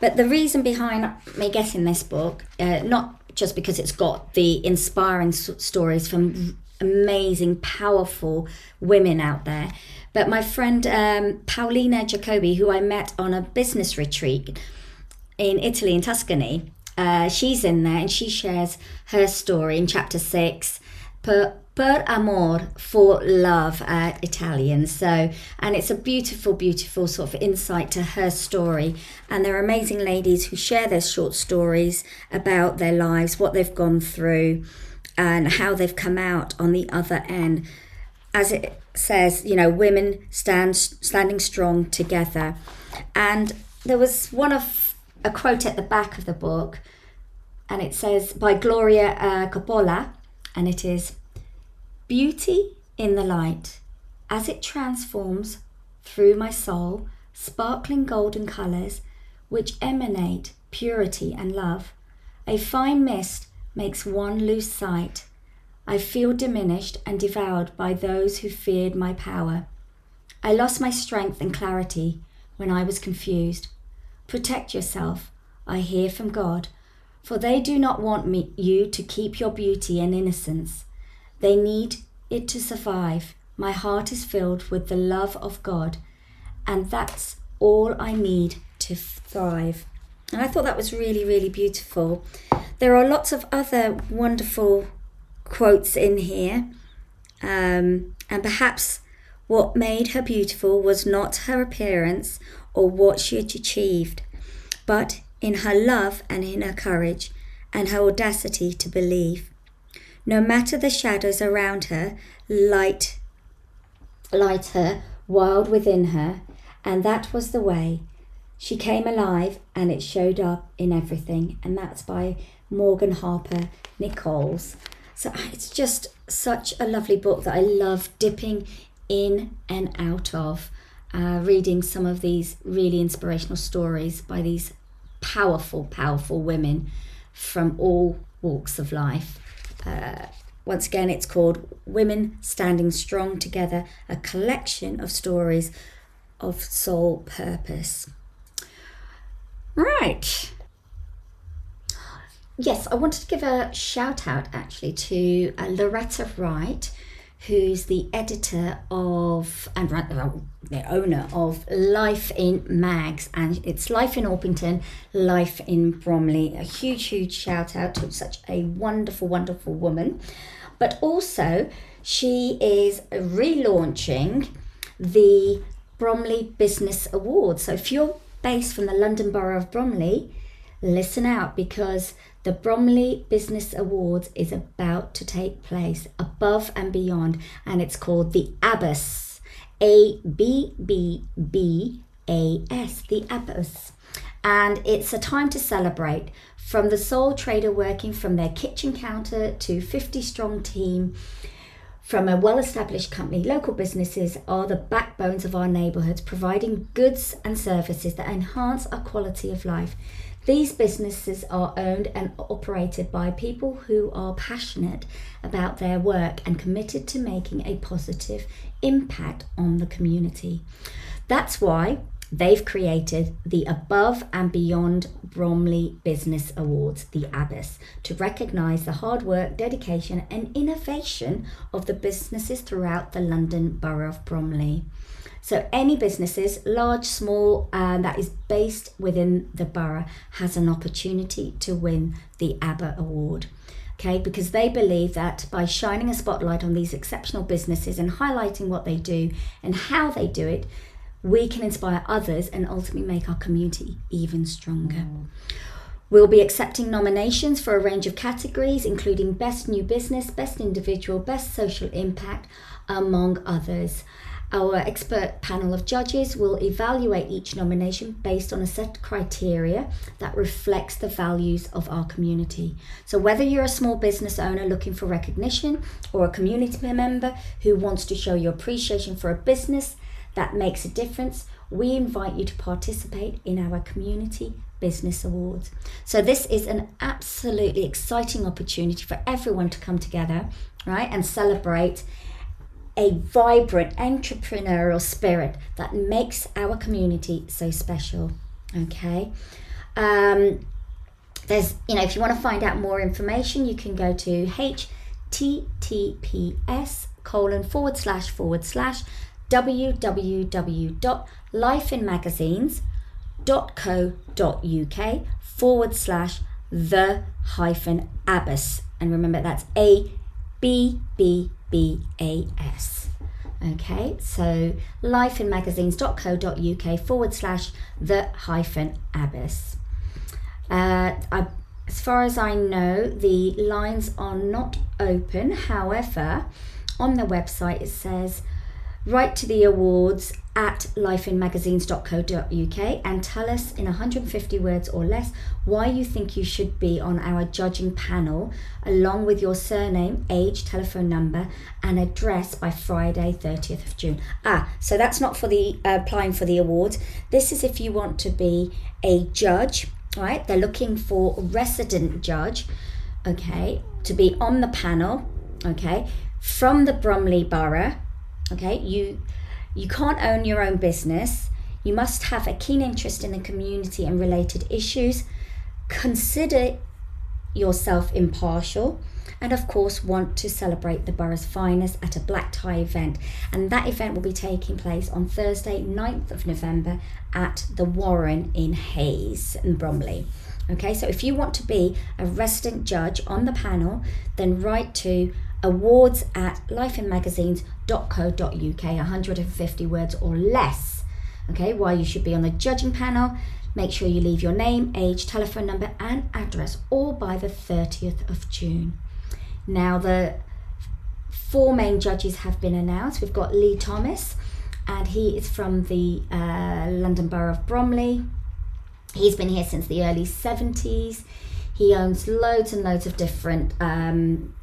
But the reason behind me getting this book, uh, not just because it's got the inspiring stories from amazing, powerful women out there, but my friend um, Paulina Jacobi, who I met on a business retreat in Italy, in Tuscany, uh, she's in there and she shares her story in chapter six, per, per amor, for love, uh, Italian. So, and it's a beautiful, beautiful sort of insight to her story. And there are amazing ladies who share their short stories about their lives, what they've gone through, and how they've come out on the other end. As it says, you know, women stand standing strong together. And there was one of a quote at the back of the book, and it says by Gloria uh, Coppola, and it is, "Beauty in the light, as it transforms through my soul, sparkling golden colours, which emanate purity and love. A fine mist makes one lose sight. I feel diminished and devoured by those who feared my power. I lost my strength and clarity when I was confused. Protect yourself, I hear from God, for they do not want me, you to keep your beauty and innocence. They need it to survive. My heart is filled with the love of God, and that's all I need to thrive." And I thought that was really, really beautiful. There are lots of other wonderful quotes in here. Um, and perhaps what made her beautiful was not her appearance or what she had achieved, but in her love and in her courage and her audacity to believe. No matter the shadows around her, light, light her, wild within her. And that was the way. She came alive and it showed up in everything. And that's by Morgan Harper Nichols. So it's just such a lovely book that I love dipping in and out of, uh, reading some of these really inspirational stories by these powerful, powerful women from all walks of life. Uh, once again, it's called Women Standing Strong Together, a collection of stories of soul purpose. Right. Yes, I wanted to give a shout out actually to uh, Loretta Wright, who's the editor of and well, the owner of Life in Mags, and it's Life in Orpington, Life in Bromley. A huge, huge shout out to such a wonderful, wonderful woman. But also she is relaunching the Bromley Business Awards. So if you're based from the London Borough of Bromley, listen out, because the Bromley Business Awards is about to take place, above and beyond, and it's called the ABBAS, A B B B A S, the ABBAS. And it's a time to celebrate, from the sole trader working from their kitchen counter to fifty strong team from a well-established company. Local businesses are the backbones of our neighbourhoods, providing goods and services that enhance our quality of life. These businesses are owned and operated by people who are passionate about their work and committed to making a positive impact on the community. That's why They've created the Above and Beyond Bromley Business Awards, the ABBAS, to recognise the hard work, dedication and innovation of the businesses throughout the London Borough of Bromley. So any businesses, large, small, um, that is based within the borough has an opportunity to win the ABBA award. Okay, because they believe that by shining a spotlight on these exceptional businesses and highlighting what they do and how they do it, we can inspire others and ultimately make our community even stronger. Mm. We'll be accepting nominations for a range of categories, including Best New Business, Best Individual, Best Social Impact, among others. Our expert panel of judges will evaluate each nomination based on a set of criteria that reflects the values of our community. So whether you're a small business owner looking for recognition or a community member who wants to show your appreciation for a business that makes a difference, we invite you to participate in our Community Business Awards. So this is an absolutely exciting opportunity for everyone to come together, right, and celebrate a vibrant entrepreneurial spirit that makes our community so special. Okay, um, there's, you know, if you want to find out more information, you can go to https colon forward slash forward slash www.lifeinmagazines.co.uk forward slash the hyphen ABBAS. And remember, that's A B B B A S. Okay, so lifeinmagazines.co.uk forward slash the hyphen ABBAS. Uh, I, as far as I know, the lines are not open. However, on the website it says, write to the awards at lifeinmagazines dot co dot uk and tell us in one hundred fifty words or less why you think you should be on our judging panel, along with your surname, age, telephone number and address by Friday thirtieth of June. Ah, so that's not for the uh, applying for the awards. This is if you want to be a judge, right? They're looking for a resident judge, okay, to be on the panel, okay, from the Bromley Borough. Okay, you you can't own your own business. You must have a keen interest in the community and related issues. Consider yourself impartial and of course want to celebrate the borough's finest at a black tie event. And that event will be taking place on Thursday, ninth of November at the Warren in Hayes in Bromley. Okay, so if you want to be a resident judge on the panel, then write to awards at lifeinmagazines dot co dot uk, one hundred fifty words or less, okay, why you should be on the judging panel. Make sure you leave your name, age, telephone number and address all by the thirtieth of June. Now the four main judges have been announced. We've got Lee Thomas, and he is from the uh, London Borough of Bromley. He's been here since the early seventies. He owns loads and loads of different um,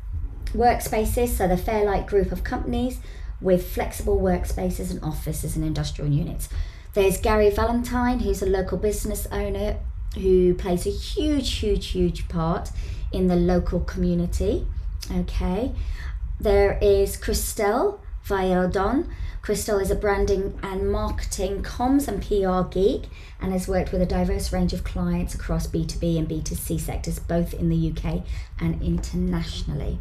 workspaces, so the Fairlight group of companies with flexible workspaces and offices and industrial units. There's Gary Valentine, who's a local business owner who plays a huge, huge, huge part in the local community. Okay, there is Christelle Valladon. Christelle is a branding and marketing comms and P R geek and has worked with a diverse range of clients across B two B and B two C sectors, both in the U K and internationally.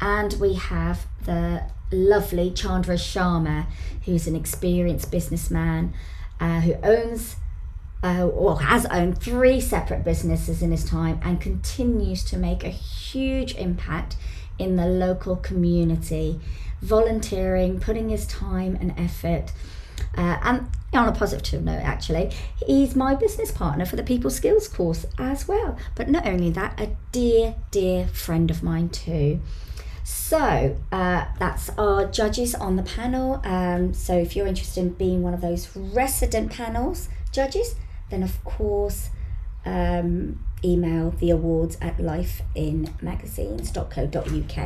And we have the lovely Chandra Sharma, who's an experienced businessman uh, who owns uh, or has owned three separate businesses in his time and continues to make a huge impact in the local community, volunteering, putting his time and effort. Uh, and on a positive note, actually, he's my business partner for the People Skills course as well. But not only that, a dear, dear friend of mine too. So uh, that's our judges on the panel. Um, so if you're interested in being one of those resident panels judges, then of course um, email the awards at lifeinmagazines dot co dot uk.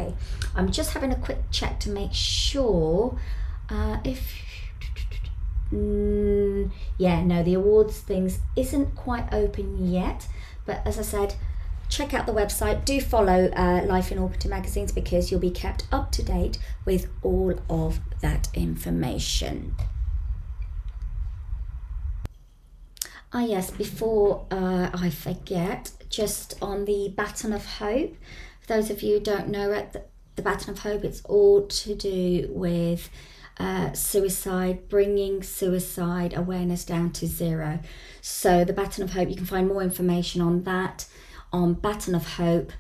I'm just having a quick check to make sure uh, if, mm, yeah, no, the awards things isn't quite open yet. But as I said, check out the website, do follow uh, Life in Orbiter magazines because you'll be kept up to date with all of that information. Ah yes, before uh, I forget, just on the Baton of Hope, for those of you who don't know it, the, the Baton of Hope, it's all to do with uh, suicide, bringing suicide awareness down to zero. So the Baton of Hope, you can find more information on that on baton of hope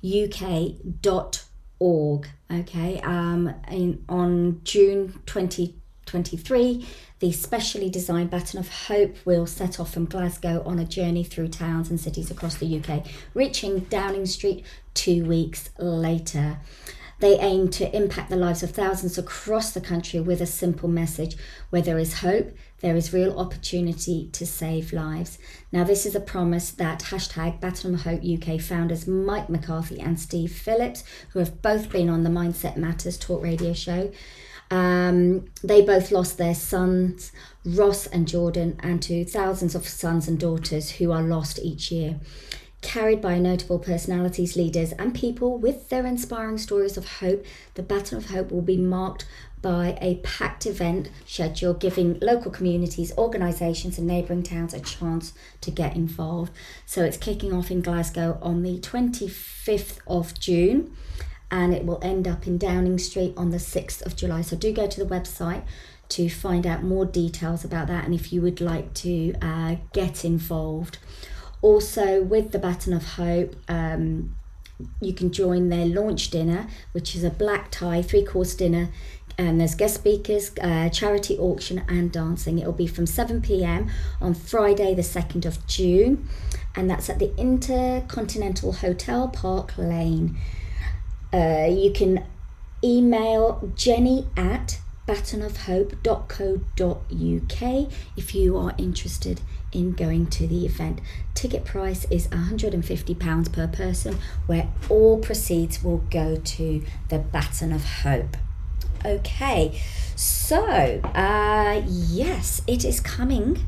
u k dot org. Okay, um, in, on June twenty twenty-three, the specially designed Baton of Hope will set off from Glasgow on a journey through towns and cities across the U K, reaching Downing Street two weeks later. They aim to impact the lives of thousands across the country with a simple message: where there is hope, there is real opportunity to save lives. Now, this is a promise that hashtag Baton of Hope U K founders Mike McCarthy and Steve Phillips, who have both been on the Mindset Matters talk radio show, um, they both lost their sons, Ross and Jordan, and to thousands of sons and daughters who are lost each year. Carried by notable personalities, leaders, and people with their inspiring stories of hope, the Baton of Hope will be marked by a packed event schedule, giving local communities, organisations, and neighbouring towns a chance to get involved. So it's kicking off in Glasgow on the twenty-fifth of June, and it will end up in Downing Street on the sixth of July. So do go to the website to find out more details about that, and if you would like to uh, get involved. Also, with the Baton of Hope, um, you can join their launch dinner, which is a black tie, three-course dinner, and there's guest speakers, uh, charity auction and dancing. It'll be from seven p.m. on Friday the second of June, and that's at the Intercontinental Hotel, Park Lane. Uh, you can email Jenny at baton of hope dot co dot u k if you are interested in going to the event. Ticket price is one hundred fifty pounds per person, where all proceeds will go to the Baton of Hope. Okay, so uh, yes, it is coming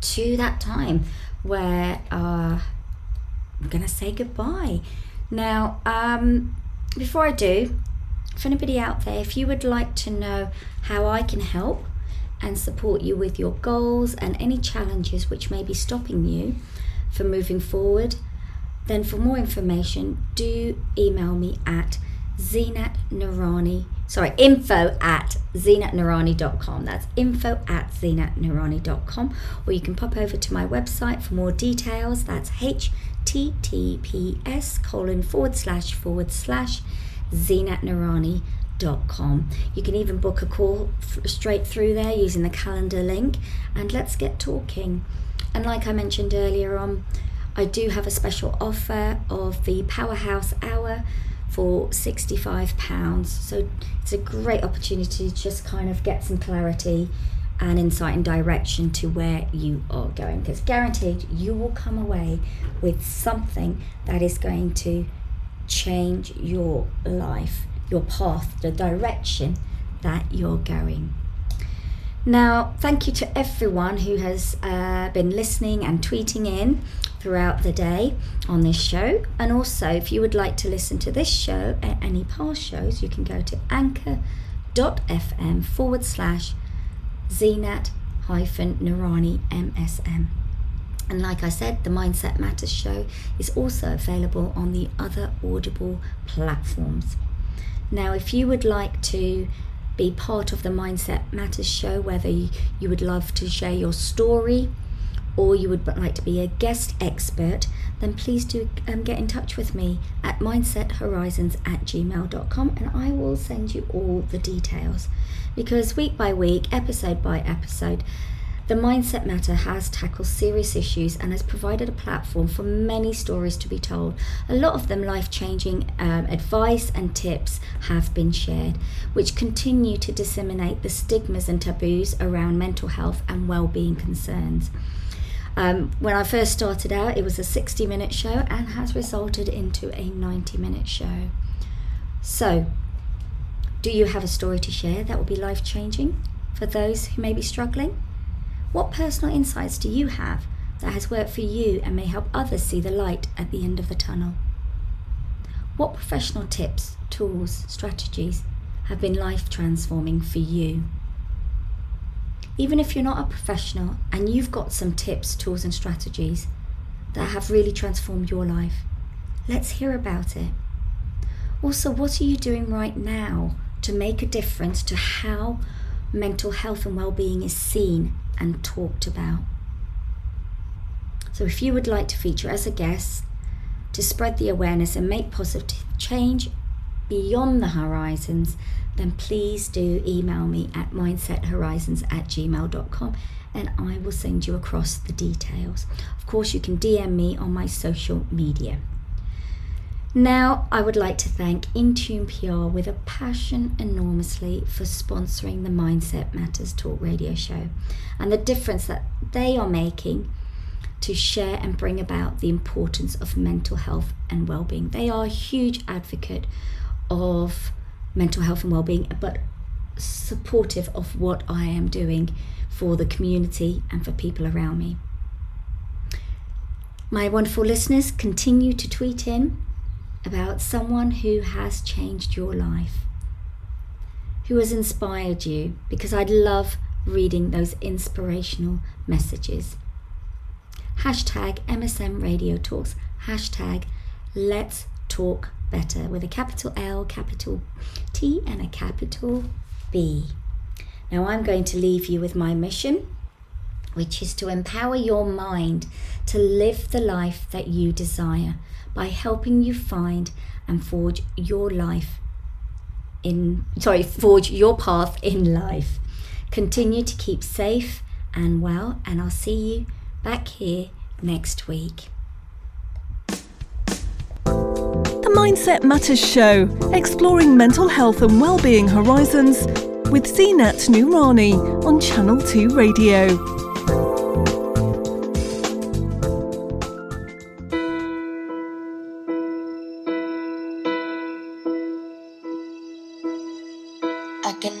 to that time where uh, I'm gonna say goodbye. Now, um, before I do, for anybody out there, if you would like to know how I can help and support you with your goals and any challenges which may be stopping you from moving forward, then for more information, do email me at Zenat Noorani, sorry, info at zenat noorani dot com. That's info at zenat noorani dot com. Or you can pop over to my website for more details. That's https colon forward slash forward slash zenat noorani dot com. You can even book a call f- straight through there using the calendar link, and let's get talking. And like I mentioned earlier on, I do have a special offer of the Powerhouse Hour for sixty-five pounds. So it's a great opportunity to just kind of get some clarity and insight and direction to where you are going, because guaranteed you will come away with something that is going to change your life, your path, the direction that you're going. Now, thank you to everyone who has uh, been listening and tweeting in throughout the day on this show. And also, if you would like to listen to this show and any past shows, you can go to anchor.fm forward slash Zenat hyphen Noorani M S M. And like I said, the Mindset Matters show is also available on the other Audible platforms. Now, if you would like to be part of the Mindset Matters show, whether you, you would love to share your story or you would like to be a guest expert, then please do um, get in touch with me at mindset horizons at gmail dot com, and I will send you all the details. Because week by week, episode by episode, the Mindset Matter has tackled serious issues and has provided a platform for many stories to be told. A lot of them life-changing um, advice and tips have been shared, which continue to disseminate the stigmas and taboos around mental health and well-being concerns. Um, when I first started out, it was a sixty-minute show and has resulted into a ninety-minute show. So, do you have a story to share that will be life-changing for those who may be struggling? What personal insights do you have that has worked for you and may help others see the light at the end of the tunnel? What professional tips, tools, strategies have been life transforming for you? even if you're not a professional and you've got some tips, tools and strategies that have really transformed your life. Let's hear about it. Also, what are you doing right now to make a difference to how mental health and well-being is seen and talked about? So if you would like to feature as a guest to spread the awareness and make positive change beyond the horizons, then please do email me at mindset horizons at gmail dot com and I will send you across the details. Of course, you can D M me on my social media. Now, I would like to thank Intune P R with a passion enormously for sponsoring the Mindset Matters Talk Radio Show and the difference that they are making to share and bring about the importance of mental health and well-being. They are a huge advocate of mental health and well-being, but supportive of what I am doing for the community and for people around me. My wonderful listeners, continue to tweet in about someone who has changed your life, who has inspired you, because I'd love reading those inspirational messages. Hashtag M S M Radio Talks, hashtag Let's Talk Better, with a capital L, capital T and a capital B. Now I'm going to leave you with my mission, which is to empower your mind to live the life that you desire by helping you find and forge your life in, sorry, forge your path in life. Continue to keep safe and well, and I'll see you back here next week. The Mindset Matters Show, exploring mental health and wellbeing horizons with Zenat Noorani on Channel two Radio. I can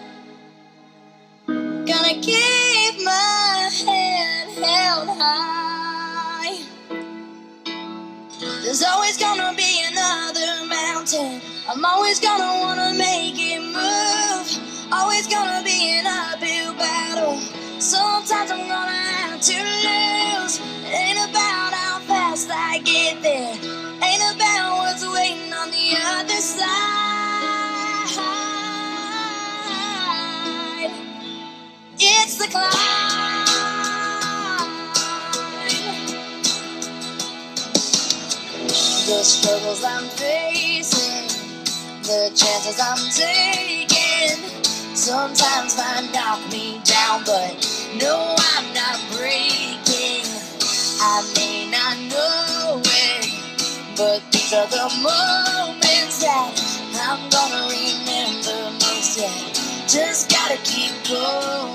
Gonna keep my head held high. There's always gonna be another mountain. I'm always gonna wanna make it move. Always gonna be an uphill battle. Sometimes I'm gonna have to lose. It ain't about how fast I get there. Ain't about what's waiting on the other side. It's the climb. The struggles I'm facing, the chances I'm taking, sometimes might knock me down, but no, I'm not breaking. I may not know it, but these are the moments that I'm gonna remember most. Yeah, just gotta keep going.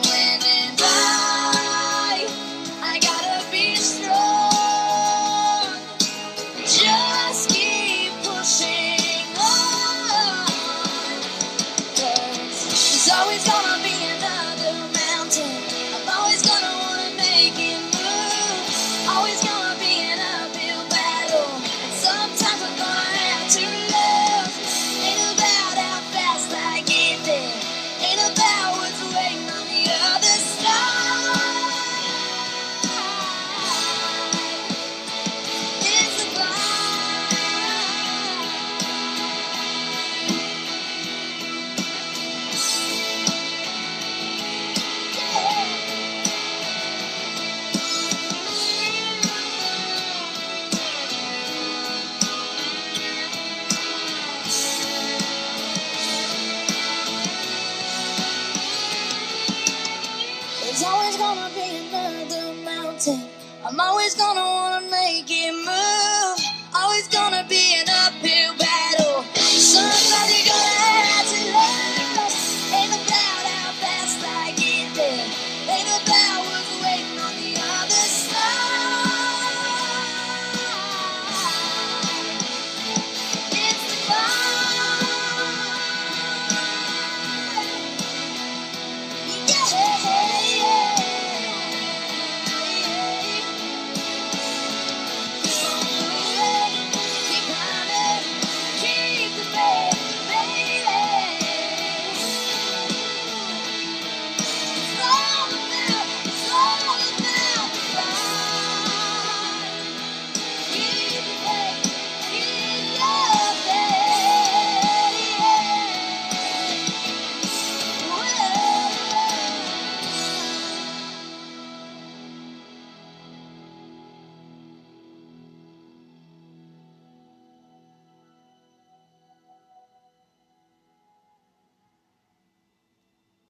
I'm always gonna wanna